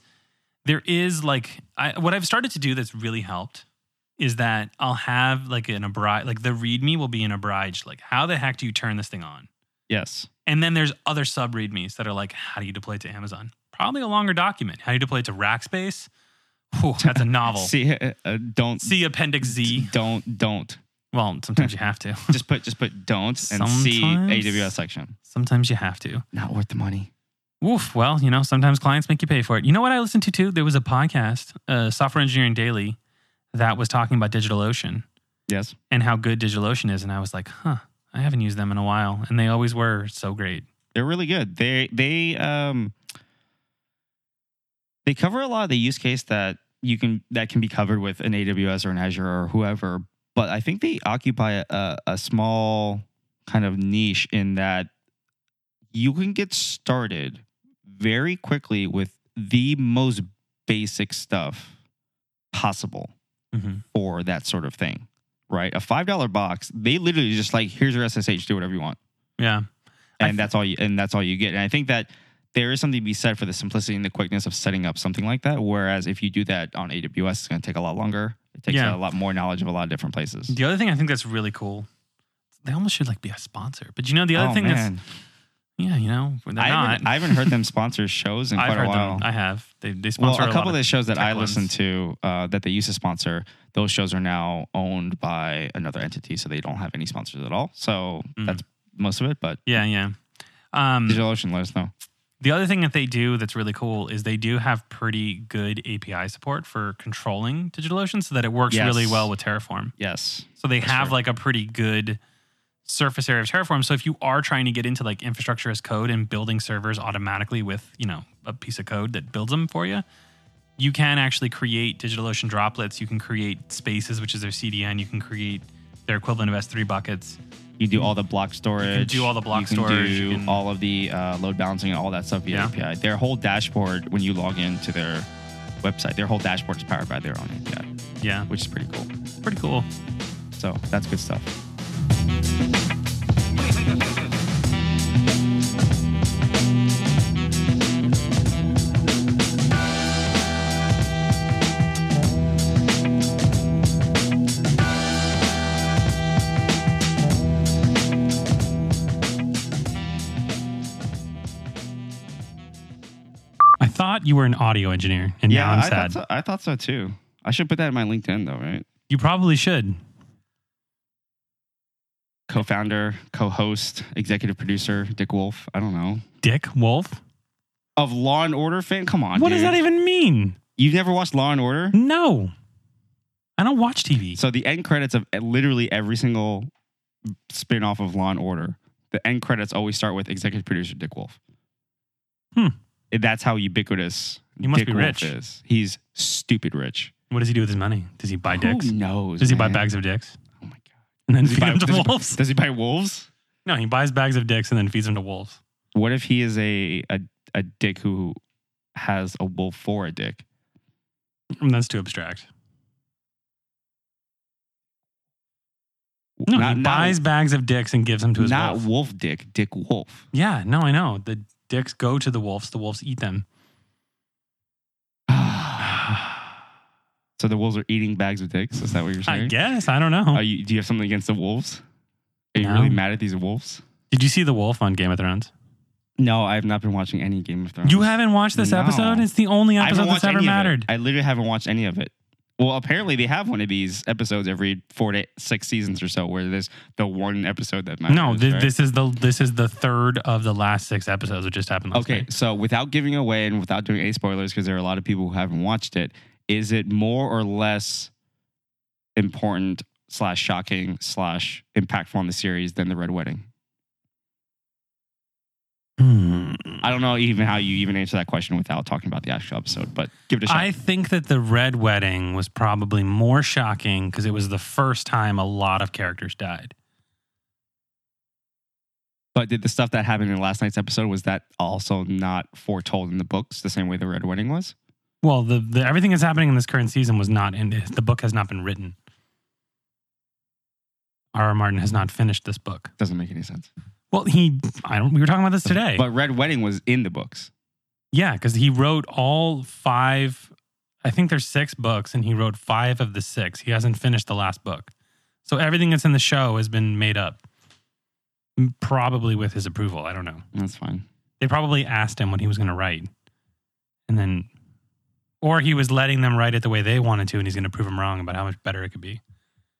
there is, like, I, what I've started to do that's really helped is that I'll have, like, an abridged, like, the readme will be an abridged, like, how the heck do you turn this thing on? Yes. And then there's other sub-readmes that are like, how do you deploy it to Amazon? Probably a longer document. How do you deploy it to Rackspace? Whew, that's a novel. See, uh, don't see Appendix Z. Don't don't. Well, sometimes you have to. just put just put don't and sometimes, see A W S section. Sometimes you have to. Not worth the money. Woof. Well, you know, sometimes clients make you pay for it. You know what I listened to too? There was a podcast, uh, Software Engineering Daily, that was talking about DigitalOcean. Yes. And how good DigitalOcean is, and I was like, huh, I haven't used them in a while, and they always were so great. They're really good. They they um. They cover a lot of the use case that you can that can be covered with an A W S or an Azure or whoever, but I think they occupy a, a small kind of niche in that you can get started very quickly with the most basic stuff possible mm-hmm. for that sort of thing, right? A five dollar box, they literally just like, here's your S S H, do whatever you want. Yeah, and th- that's all you and that's all you get. And I think that there is something to be said for the simplicity and the quickness of setting up something like that. Whereas if you do that on A W S, it's going to take a lot longer. It takes yeah. a lot more knowledge of a lot of different places. The other thing I think that's really cool, they almost should like be a sponsor. But you know, the other oh, thing man. that's, yeah, you know, they're I not. Haven't, I haven't heard them sponsor shows in quite I've heard a while. Them. I have. They, they sponsor well, a, a couple of the shows that I listen ones. to uh, that they used to sponsor. Those shows are now owned by another entity, so they don't have any sponsors at all. So mm. that's most of it. But yeah, yeah. Um, DigitalOcean, let us know. The other thing that they do that's really cool is they do have pretty good A P I support for controlling DigitalOcean so that it works yes. really well with Terraform. Yes. So they that's have true. like a pretty good surface area of Terraform. So if you are trying to get into like infrastructure as code and building servers automatically with, you know, a piece of code that builds them for you, you can actually create DigitalOcean droplets. You can create Spaces, which is their C D N. You can create their equivalent of S three buckets. You do all the block storage. You can do all the block you can storage. Do you can do all of the uh, load balancing and all that stuff via yeah. A P I. Their whole dashboard, when you log into their website, their whole dashboard is powered by their own A P I. Yeah. Which is pretty cool. Pretty cool. So that's good stuff. You were an audio engineer, and yeah, now I'm I sad. Thought so, I thought so too. I should put that in my LinkedIn, though, right? You probably should. Co-founder, co-host, executive producer, Dick Wolf. I don't know. Dick Wolf? Of Law and Order fame? Come on, What dude. does that even mean? You've never watched Law and Order? No. I don't watch T V. So the end credits of literally every single spin-off of Law and Order, the end credits always start with executive producer Dick Wolf. Hmm. That's how ubiquitous you must Dick be rich. Wolf is. He's stupid rich. What does he do with his money? Does he buy dicks? Who knows? Does he man. buy bags of dicks? Oh my god! And then does feed he buy, them to does wolves? He, does he buy wolves? No, he buys bags of dicks and then feeds them to wolves. What if he is a a, a dick who has a wolf for a dick? That's too abstract. No, not, he buys not, bags of dicks and gives them to his not wolf. Not wolf dick, Dick Wolf. Yeah, no, I know the. Dicks go to the wolves. The wolves eat them. So the wolves are eating bags of dicks? Is that what you're saying? I guess. I don't know. Are you, do you have something against the wolves? Are you no. really mad at these wolves? Did you see the wolf on Game of Thrones? No, I have not been watching any Game of Thrones. You haven't watched this no. episode? It's the only episode that's ever mattered. I literally haven't watched any of it. Well, apparently they have one of these episodes every four to six seasons or so, where there's the one episode that matters. No, this, right? this is the this is the third of the last six episodes that just happened last okay, night. Okay, so without giving away and without doing any spoilers, because there are a lot of people who haven't watched it, is it more or less important slash shocking slash impactful on the series than the Red Wedding? Hmm. I don't know even how you even answer that question without talking about the actual episode, but give it a shot. I think that the Red Wedding was probably more shocking because it was the first time a lot of characters died. But did the stuff that happened in last night's episode, was that also not foretold in the books the same way the Red Wedding was? Well, the, the everything that's happening in this current season was not in the book has not been written. R R. Martin has not finished this book. Doesn't make any sense. Well, he, I don't, we were talking about this today. But Red Wedding was in the books. Yeah, because he wrote all five, I think there's six books, and he wrote five of the six. He hasn't finished the last book. So everything that's in the show has been made up. Probably with his approval. I don't know. That's fine. They probably asked him what he was going to write. And then, or he was letting them write it the way they wanted to, and he's going to prove them wrong about how much better it could be.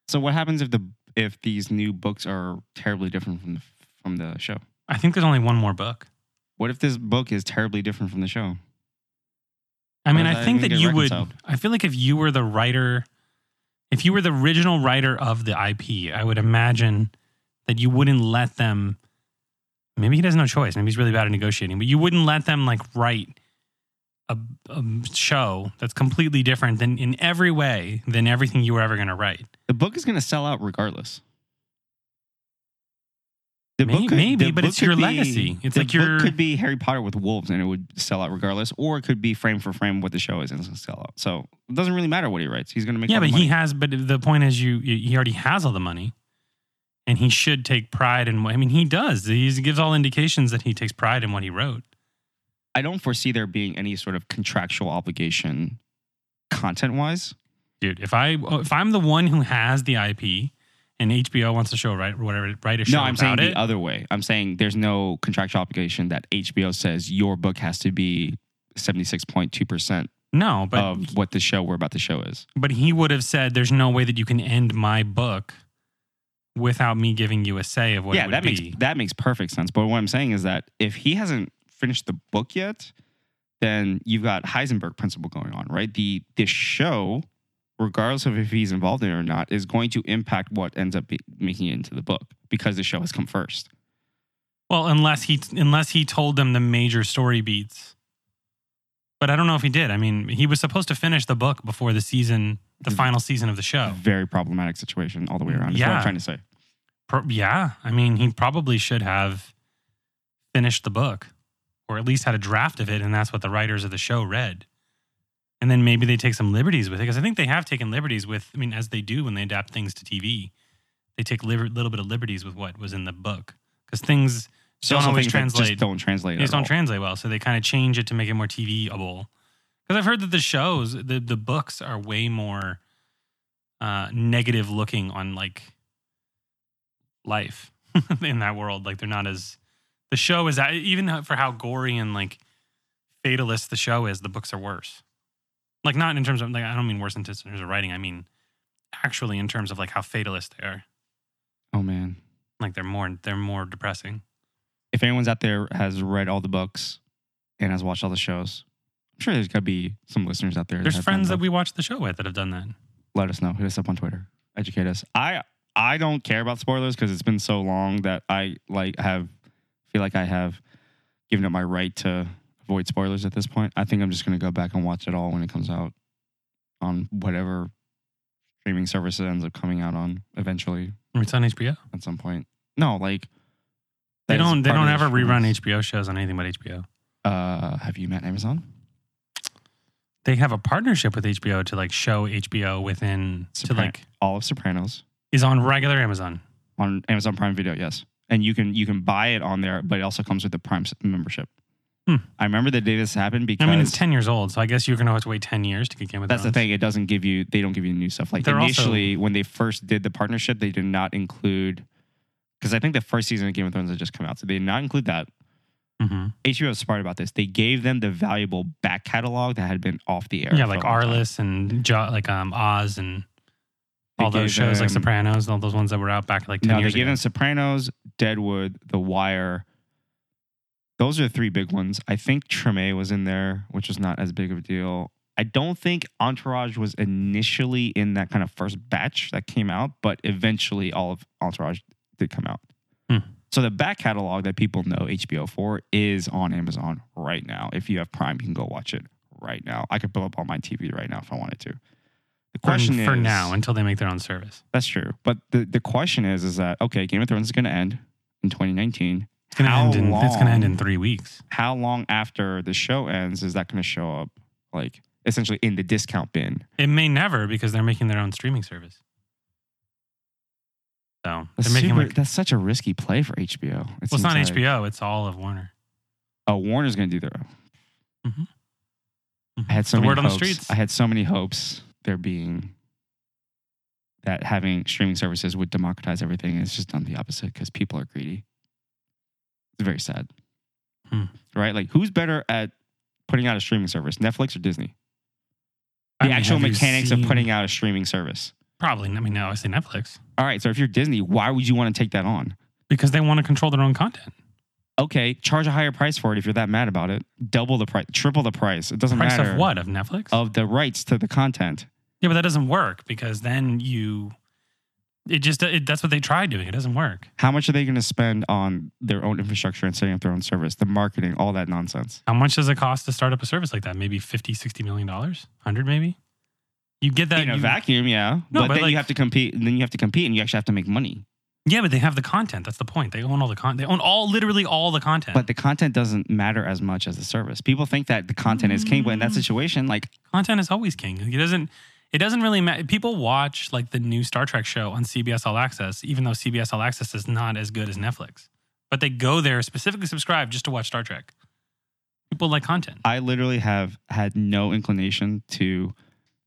So what happens if the if these new books are terribly different from the from the show? I think there's only one more book. What if this book is terribly different from the show? I mean, I think that you would. I feel like if you were the writer, if you were the original writer of the I P, I would imagine that you wouldn't let them. Maybe he has no choice. Maybe he's really bad at negotiating. But you wouldn't let them like write a, a show that's completely different than in every way than everything you were ever going to write. The book is going to sell out regardless. The maybe, book could, maybe the but book it's your be, legacy. It's the like your book could be Harry Potter with wolves, and it would sell out regardless. Or it could be frame for frame what the show is, and it's going to sell out. So it doesn't really matter what he writes. He's going to make. Yeah, but money. He has. But the point is, you he already has all the money, and he should take pride in what. I mean, he does. He gives all indications that he takes pride in what he wrote. I don't foresee there being any sort of contractual obligation, content wise. Dude, if I if I'm the one who has the I P. And H B O wants to show, right? Whatever, write a show. No, I'm about saying it. The other way. I'm saying there's no contractual obligation that H B O says your book has to be seventy-six point two percent no, but of what the show, we're about the show is. But he would have said, there's no way that you can end my book without me giving you a say of what yeah, it would that be. Makes, that makes perfect sense. But what I'm saying is that if he hasn't finished the book yet, then you've got Heisenberg principle going on, right? The This show, regardless of if he's involved in it or not, is going to impact what ends up be- making it into the book because the show has come first. Well, unless he unless he told them the major story beats. But I don't know if he did. I mean, he was supposed to finish the book before the season, the final season of the show. Very problematic situation all the way around, is yeah. what I'm trying to say. Pro- yeah. I mean, he probably should have finished the book or at least had a draft of it, and that's what the writers of the show read. And then maybe they take some liberties with it. Because I think they have taken liberties with, I mean, as they do when they adapt things to T V, they take a liber- little bit of liberties with what was in the book. Because things so don't always things translate. Just don't translate They just don't all. translate well. So they kind of change it to make it more T V-able. Because I've heard that the shows, the, the books are way more uh, negative looking on like life in that world. Like they're not as, the show is, even for how gory and like fatalist the show is, the books are worse. Like, not in terms of, like, I don't mean worse in terms of writing. I mean, actually in terms of, like, how fatalist they are. Oh, man. Like, they're more they're more depressing. If anyone's out there has read all the books and has watched all the shows, I'm sure there's got to be some listeners out there. There's that friends that we watch the show with that have done that. Let us know. Hit us up on Twitter. Educate us. I I don't care about spoilers because it's been so long that I, like, have feel like I have given up my right to avoid spoilers at this point. I think I'm just going to go back and watch it all when it comes out on whatever streaming service it ends up coming out on eventually. It's on H B O at some point. No, like they don't they don't ever rerun H B O shows on anything but H B O. Uh, have you met Amazon? They have a partnership with H B O to like show H B O within Sopran- to like all of Sopranos is on regular Amazon on Amazon Prime Video. Yes, and you can you can buy it on there, but it also comes with the Prime membership. Hmm. I remember the day this happened because I mean it's ten years old, so I guess you're gonna have to wait ten years to get Game of Thrones. That's the thing; it doesn't give you they don't give you new stuff. Like They're initially, also, when they first did the partnership, they did not include because I think the first season of Game of Thrones had just come out, so they did not include that. Mm-hmm. H B O was smart about this; they gave them the valuable back catalog that had been off the air. Yeah, like Arliss and jo- like um, Oz and all those shows, them, like Sopranos, and all those ones that were out back like ten no, years ago. No, they gave them Sopranos, Deadwood, The Wire. Those are three big ones. I think Treme was in there, which was not as big of a deal. I don't think Entourage was initially in that kind of first batch that came out, but eventually all of Entourage did come out. Hmm. So the back catalog that people know H B O for is on Amazon right now. If you have Prime, you can go watch it right now. I could pull up on my T V right now if I wanted to. The question for, is... For now, until they make their own service. That's true. But the, the question is, is that, okay, Game of Thrones is going to end in twenty nineteen. It's gonna how end in long, it's gonna end in three weeks. How long after the show ends is that gonna show up like essentially in the discount bin? It may never because they're making their own streaming service. So that's, super, like, that's such a risky play for H B O. It well, it's not like, H B O. It's all of Warner. Oh, Warner's going to do their own. Mm-hmm. Mm-hmm. I had so the many word hopes. On the streets. I had so many hopes there being that having streaming services would democratize everything. And it's just done the opposite because people are greedy. It's very sad. Hmm. Right? Like, who's better at putting out a streaming service, Netflix or Disney? The I mean, actual mechanics seen... of putting out a streaming service. Probably. I mean, no, I say Netflix. All right. So if you're Disney, why would you want to take that on? Because they want to control their own content. Okay. Charge a higher price for it if you're that mad about it. Double the price. Triple the price. It doesn't price matter. Price of what? Of Netflix? Of the rights to the content. Yeah, but that doesn't work because then you... It just... It, that's what they try doing. It doesn't work. How much are they going to spend on their own infrastructure and setting up their own service? The marketing, all that nonsense. How much does it cost to start up a service like that? Maybe fifty, sixty million dollars? one hundred maybe? You get that in a you, vacuum, yeah. No, but, but then like, you have to compete. And then you have to compete, and you actually have to make money. Yeah, but they have the content. That's the point. They own all the content. They own all, literally all the content. But the content doesn't matter as much as the service. People think that the content mm. is king, but in that situation, like content is always king. It doesn't. It doesn't really matter. People watch like the new Star Trek show on C B S All Access, even though C B S All Access is not as good as Netflix. But they go there specifically subscribe just to watch Star Trek. People like content. I literally have had no inclination to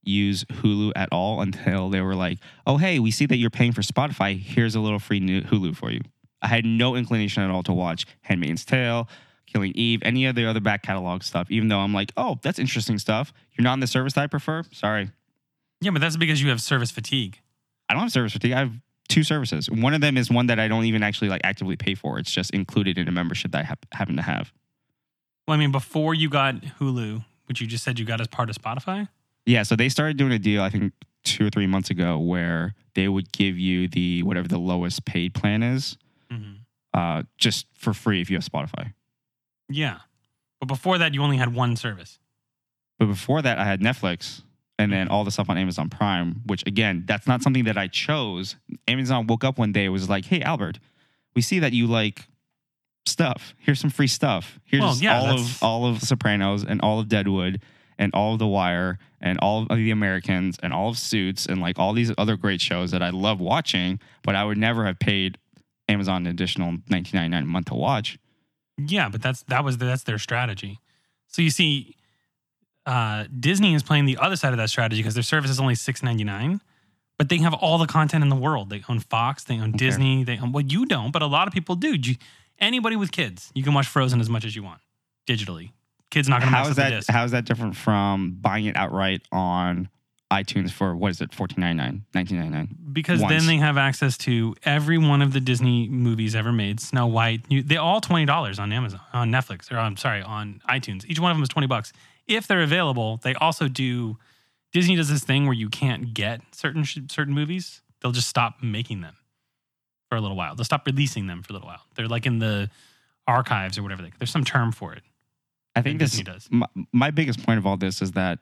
use Hulu at all until they were like, oh, hey, we see that you're paying for Spotify. Here's a little free new Hulu for you. I had no inclination at all to watch Handmaid's Tale, Killing Eve, any of the other back catalog stuff, even though I'm like, oh, that's interesting stuff. You're not on the service that I prefer? Sorry. Yeah, but that's because you have service fatigue. I don't have service fatigue. I have two services. One of them is one that I don't even actually like actively pay for. It's just included in a membership that I ha- happen to have. Well, I mean, before you got Hulu, which you just said you got as part of Spotify? Yeah, so they started doing a deal, I think, two or three months ago where they would give you the whatever the lowest paid plan is mm-hmm. uh, just for free if you have Spotify. Yeah. But before that, you only had one service. But before that, I had Netflix and then all the stuff on Amazon Prime, which, again, that's not something that I chose. Amazon woke up one day and was like, hey, Albert, we see that you like stuff. Here's some free stuff. Here's well, yeah, all of all of Sopranos and all of Deadwood and all of The Wire and all of The Americans and all of Suits and like all these other great shows that I love watching, but I would never have paid Amazon an additional nineteen ninety-nine a month to watch. Yeah, but that's that was that's their strategy. So you see, uh, Disney is playing the other side of that strategy because their service is only six ninety-nine, but they have all the content in the world. They own Fox, they own okay. Disney, they own well you don't, but a lot of people do. You, anybody with kids, you can watch Frozen as much as you want digitally. Kids not going to mess up the disc. How is that different from buying it outright on iTunes for, what is it, fourteen ninety-nine, nineteen ninety-nine? Because once. Then they have access to every one of the Disney movies ever made. Snow White. You, they're all twenty dollars on Amazon, on Netflix, or I'm sorry, on iTunes. Each one of them is twenty bucks. If they're available, they also do, Disney does this thing where you can't get certain certain movies. They'll just stop making them for a little while. They'll stop releasing them for a little while. They're like in the archives or whatever. They, there's some term for it. I think this does. My, my biggest point of all this is that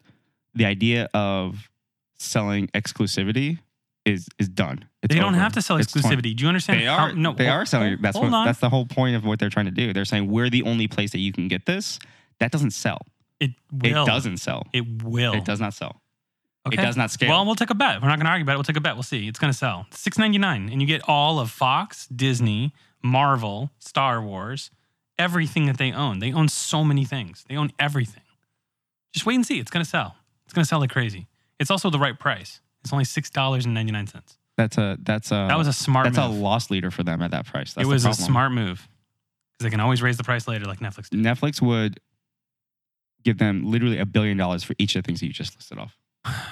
the idea of selling exclusivity is is done. It's they don't over. Have to sell exclusivity. Twenty, do you understand? They how, are. No, they hold, are selling. That's what, that's the whole point of what they're trying to do. They're saying we're the only place that you can get this. That doesn't sell. It will. It doesn't sell. It will. It does not sell. Okay. It does not scale. Well, we'll take a bet. We're not going to argue about it. We'll take a bet. We'll see. It's going to sell. six ninety-nine, and you get all of Fox, Disney, Marvel, Star Wars. Everything that they own. They own so many things. They own everything. Just wait and see. It's going to sell. It's going to sell like crazy. It's also the right price. It's only six ninety-nine. That's a, that's a, that was a smart that's move. That's a loss leader for them at that price. That's it was the a smart move. Because they can always raise the price later like Netflix did. Netflix would give them literally a billion dollars for each of the things that you just listed off.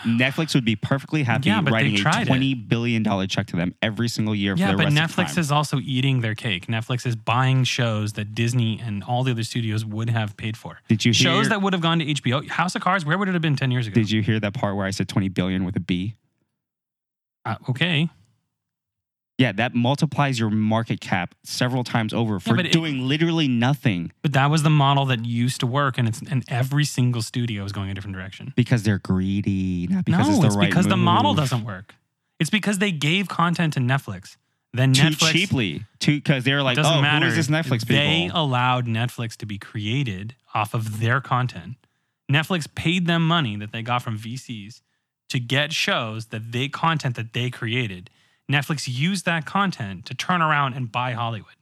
Netflix would be perfectly happy yeah, writing a twenty billion dollars check to them every single year for yeah, the rest of the time. Yeah, but Netflix is also eating their cake. Netflix is buying shows that Disney and all the other studios would have paid for. Did you hear, shows that would have gone to H B O. House of Cards, where would it have been ten years ago? Did you hear that part where I said twenty billion dollars with a B? Uh, okay. Yeah, that multiplies your market cap several times over for yeah, doing it, literally nothing. But that was the model that used to work, and it's and every single studio is going a different direction. Because they're greedy, not because no, it's the it's right because move. The model doesn't work. It's because they gave content to Netflix. Then too Netflix, cheaply. Because they were like, oh, matter. Who is this Netflix people? They allowed Netflix to be created off of their content. Netflix paid them money that they got from V Cs to get shows that they content that they created. Netflix used that content to turn around and buy Hollywood.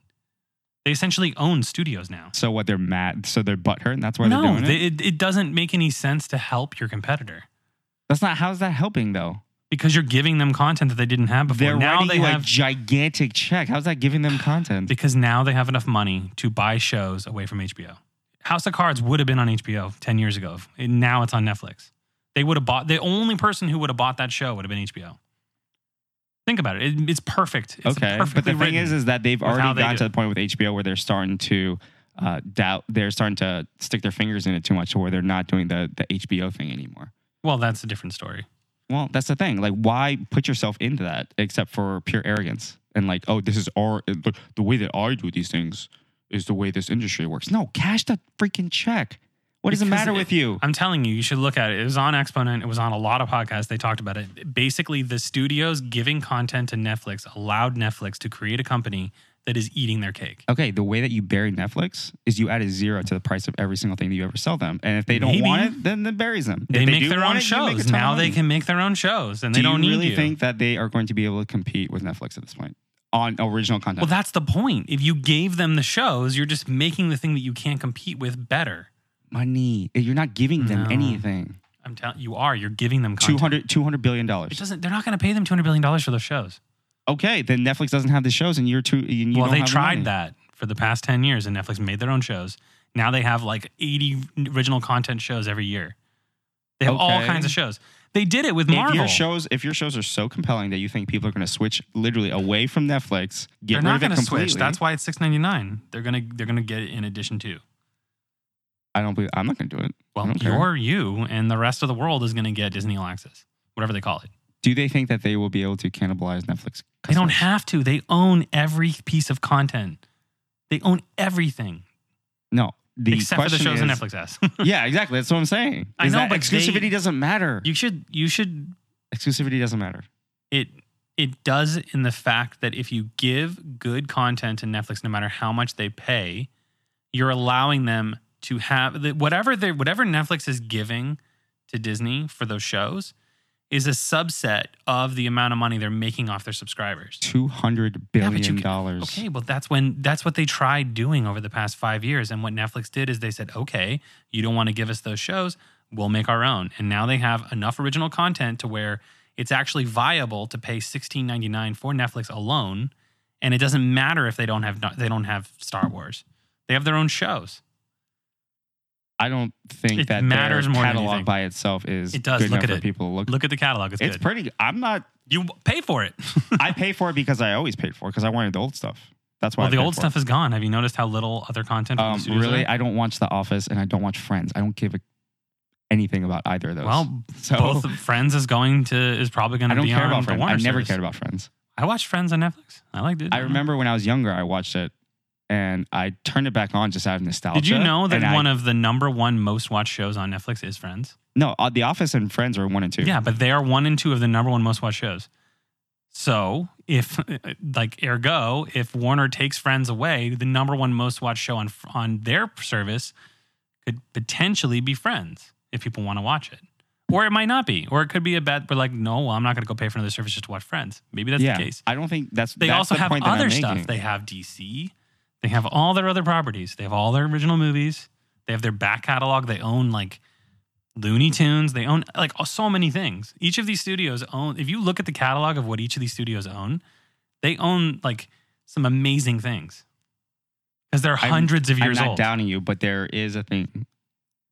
They essentially own studios now. So what, they're mad? So they're butthurt and that's why no, they're doing they, it? No, it, it doesn't make any sense to help your competitor. That's not, how's that helping though? Because you're giving them content that they didn't have before. They're now writing they you have, a gigantic check. How's that giving them content? Because now they have enough money to buy shows away from H B O. House of Cards would have been on H B O ten years ago. And now it's on Netflix. They would have bought, the only person who would have bought that show would have been H B O. Think about it. it it's perfect. It's okay. But the thing is, is that they've already gotten to the point with H B O where they're starting to uh, doubt, they're starting to stick their fingers in it too much to where they're not doing the, the H B O thing anymore. Well, that's a different story. Well, that's the thing. Like, why put yourself into that except for pure arrogance and like, oh, this is our, look, the way that I do these things is the way this industry works. No, cash that freaking check. What does it matter with you? I'm telling you, you should look at it. It was on Exponent. It was on a lot of podcasts. They talked about it. Basically, the studios giving content to Netflix allowed Netflix to create a company that is eating their cake. Okay, the way that you bury Netflix is you add a zero to the price of every single thing that you ever sell them. And if they don't Maybe. want it, then it buries them. They, they make their own it, shows. Now they can make their own shows and they do don't need you. Do you really think that they are going to be able to compete with Netflix at this point? On original content? Well, that's the point. If you gave them the shows, you're just making the thing that you can't compete with better. Money. You're not giving them no. anything. I'm telling you, are. You're giving them content. two hundred billion dollars. It doesn't, they're not going to pay them two hundred billion dollars for those shows. Okay, then Netflix doesn't have the shows and you're too... You well, don't they have tried money. That for the past ten years and Netflix made their own shows. Now they have like eighty original content shows every year. They have okay. all kinds of shows. They did it with Marvel. If your shows, if your shows are so compelling that you think people are going to switch literally away from Netflix, get they're rid not of it completely. Switch. That's why it's six ninety-nine. They're gonna they're gonna get it in addition to. I don't believe I'm not going to do it. Well, you're you, and the rest of the world is going to get Disney All Access, whatever they call it. Do they think that they will be able to cannibalize Netflix? They don't have to. They own every piece of content. They own everything. No, the except for the shows that Netflix has. Yeah, exactly. That's what I'm saying. Is I know, but exclusivity they, doesn't matter. You should. You should. Exclusivity doesn't matter. It it does in the fact that if you give good content to Netflix, no matter how much they pay, you're allowing them to have the, whatever they whatever Netflix is giving to Disney for those shows is a subset of the amount of money they're making off their subscribers. two hundred billion dollars. Yeah, okay, well that's when that's what they tried doing over the past five years. And what Netflix did is they said, okay, you don't want to give us those shows, we'll make our own. And now they have enough original content to where it's actually viable to pay sixteen ninety-nine for Netflix alone. And it doesn't matter if they don't have they don't have Star Wars. They have their own shows. I don't think it that matters their more catalog by itself is it does. Good look enough at for it. People to look. Look at the catalog. It's, it's good. Pretty. I'm not. You pay for it. I pay for it because I always paid for it because I wanted the old stuff. That's why. Well, I the old stuff it. Is gone. Have you noticed how little other content? Um, really, are? I don't watch The Office and I don't watch Friends. I don't give a, anything about either of those. Well, so, both Friends is going to is probably going to be care on about the Friends. Warner. I never service. Cared about Friends. I watched Friends on Netflix. I liked it. I remember when I was younger, I watched it. And I turned it back on just out of nostalgia. Did you know that and one I, of the number one most watched shows on Netflix is Friends? No, The Office and Friends are one and two. Yeah, but they are one and two of the number one most watched shows. So if, like, ergo, if Warner takes Friends away, the number one most watched show on on their service could potentially be Friends if people want to watch it. Or it might not be. Or it could be a bet. We're like, no, well, I'm not going to go pay for another service just to watch Friends. Maybe that's yeah, the case. I don't think that's They that's also the have point other stuff. Making. They have D C... They have all their other properties. They have all their original movies. They have their back catalog. They own like Looney Tunes. They own like so many things. Each of these studios own, if you look at the catalog of what each of these studios own, they own like some amazing things because they're hundreds I'm, of years old. I'm not old. Downing you, but there is a thing.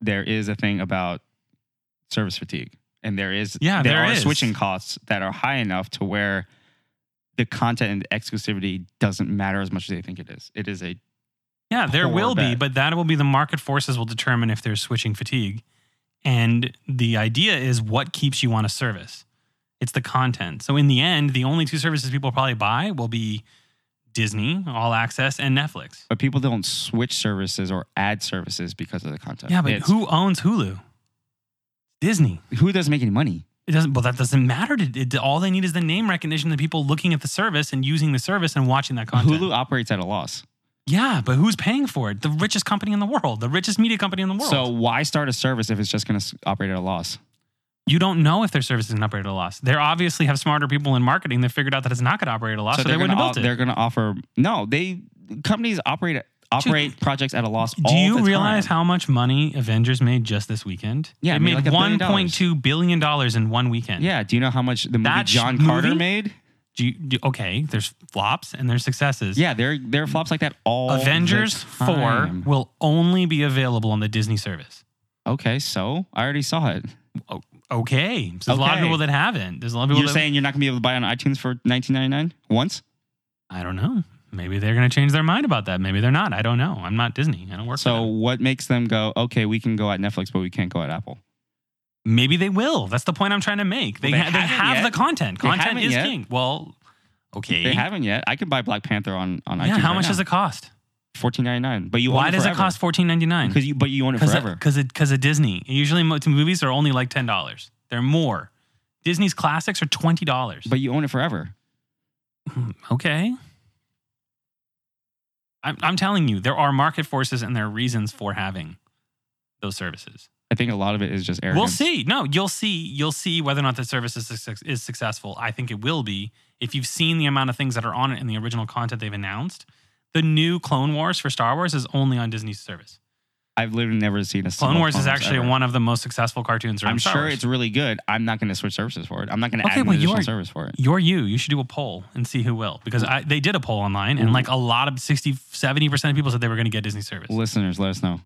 There is a thing about service fatigue. And there is, yeah, there, there are is. Switching costs that are high enough to where the content and exclusivity doesn't matter as much as they think it is. It is a yeah, there will bet. Be, but that will be the market forces will determine if there's switching fatigue. And the idea is what keeps you on a service. It's the content. So in the end, the only two services people probably buy will be Disney, All Access, and Netflix. But people don't switch services or add services because of the content. Yeah, but it's, who owns Hulu? Disney. Hulu doesn't make any money. It doesn't, well, that doesn't matter. To, it, all they need is the name recognition, the people looking at the service and using the service and watching that content. Hulu operates at a loss. Yeah, but who's paying for it? The richest company in the world, the richest media company in the world. So why start a service if it's just going to operate at a loss? you don't know if their service is going to operate at a loss. They obviously have smarter people in marketing that figured out that it's not going to operate at a loss, so, so they wouldn't have built it. They're going to offer... No, they companies operate operate Dude, projects at a loss all the time. Do you realize how much money Avengers made just this weekend? Yeah, it I mean, made like one point two billion dollars in one weekend. Yeah, do you know how much the movie that John movie? Carter made? Do you, do, okay, there's flops and there's successes. Yeah, there, there are flops like that all Avengers the time. four will only be available on the Disney service. Okay, so I already saw it. Oh, okay. There's okay. a lot of people that haven't. There's a lot of people You're that saying w- you're not going to be able to buy it on iTunes for nineteen ninety-nine once? I don't know. Maybe they're going to change their mind about that. Maybe they're not. I don't know. I'm not Disney. I don't work so for them. So what makes them go, okay, we can go at Netflix, but we can't go at Apple? Maybe they will. That's the point I'm trying to make. They, well, they, ha- they have yet. the content. Content is yet. king. Well, okay. They haven't yet. I could buy Black Panther on, on iTunes. Yeah, how right much now. does it cost? fourteen ninety-nine But you why own it does forever. it cost fourteen ninety-nine? Because you but you own it Cause forever. Because it because of Disney. Usually movies are only like ten dollars. They're more. Disney's classics are twenty dollars. But you own it forever. Okay. I'm I'm telling you, there are market forces and there are reasons for having those services. I think a lot of it is just arrogance. We'll see. No, you'll see. You'll see whether or not the service is is successful. I think it will be if you've seen the amount of things that are on it and the original content they've announced. The new Clone Wars for Star Wars is only on Disney's service. I've literally never seen a Clone, Clone Wars. Clone is actually ever. one of the most successful cartoons. I'm Star sure Wars. It's really good. I'm not going to switch services for it. I'm not going to okay, add an additional service for it. You're you. You should do a poll and see who will. Because I, they did a poll online, and like a lot of sixty, seventy percent of people said they were going to get Disney service. Listeners, let us know.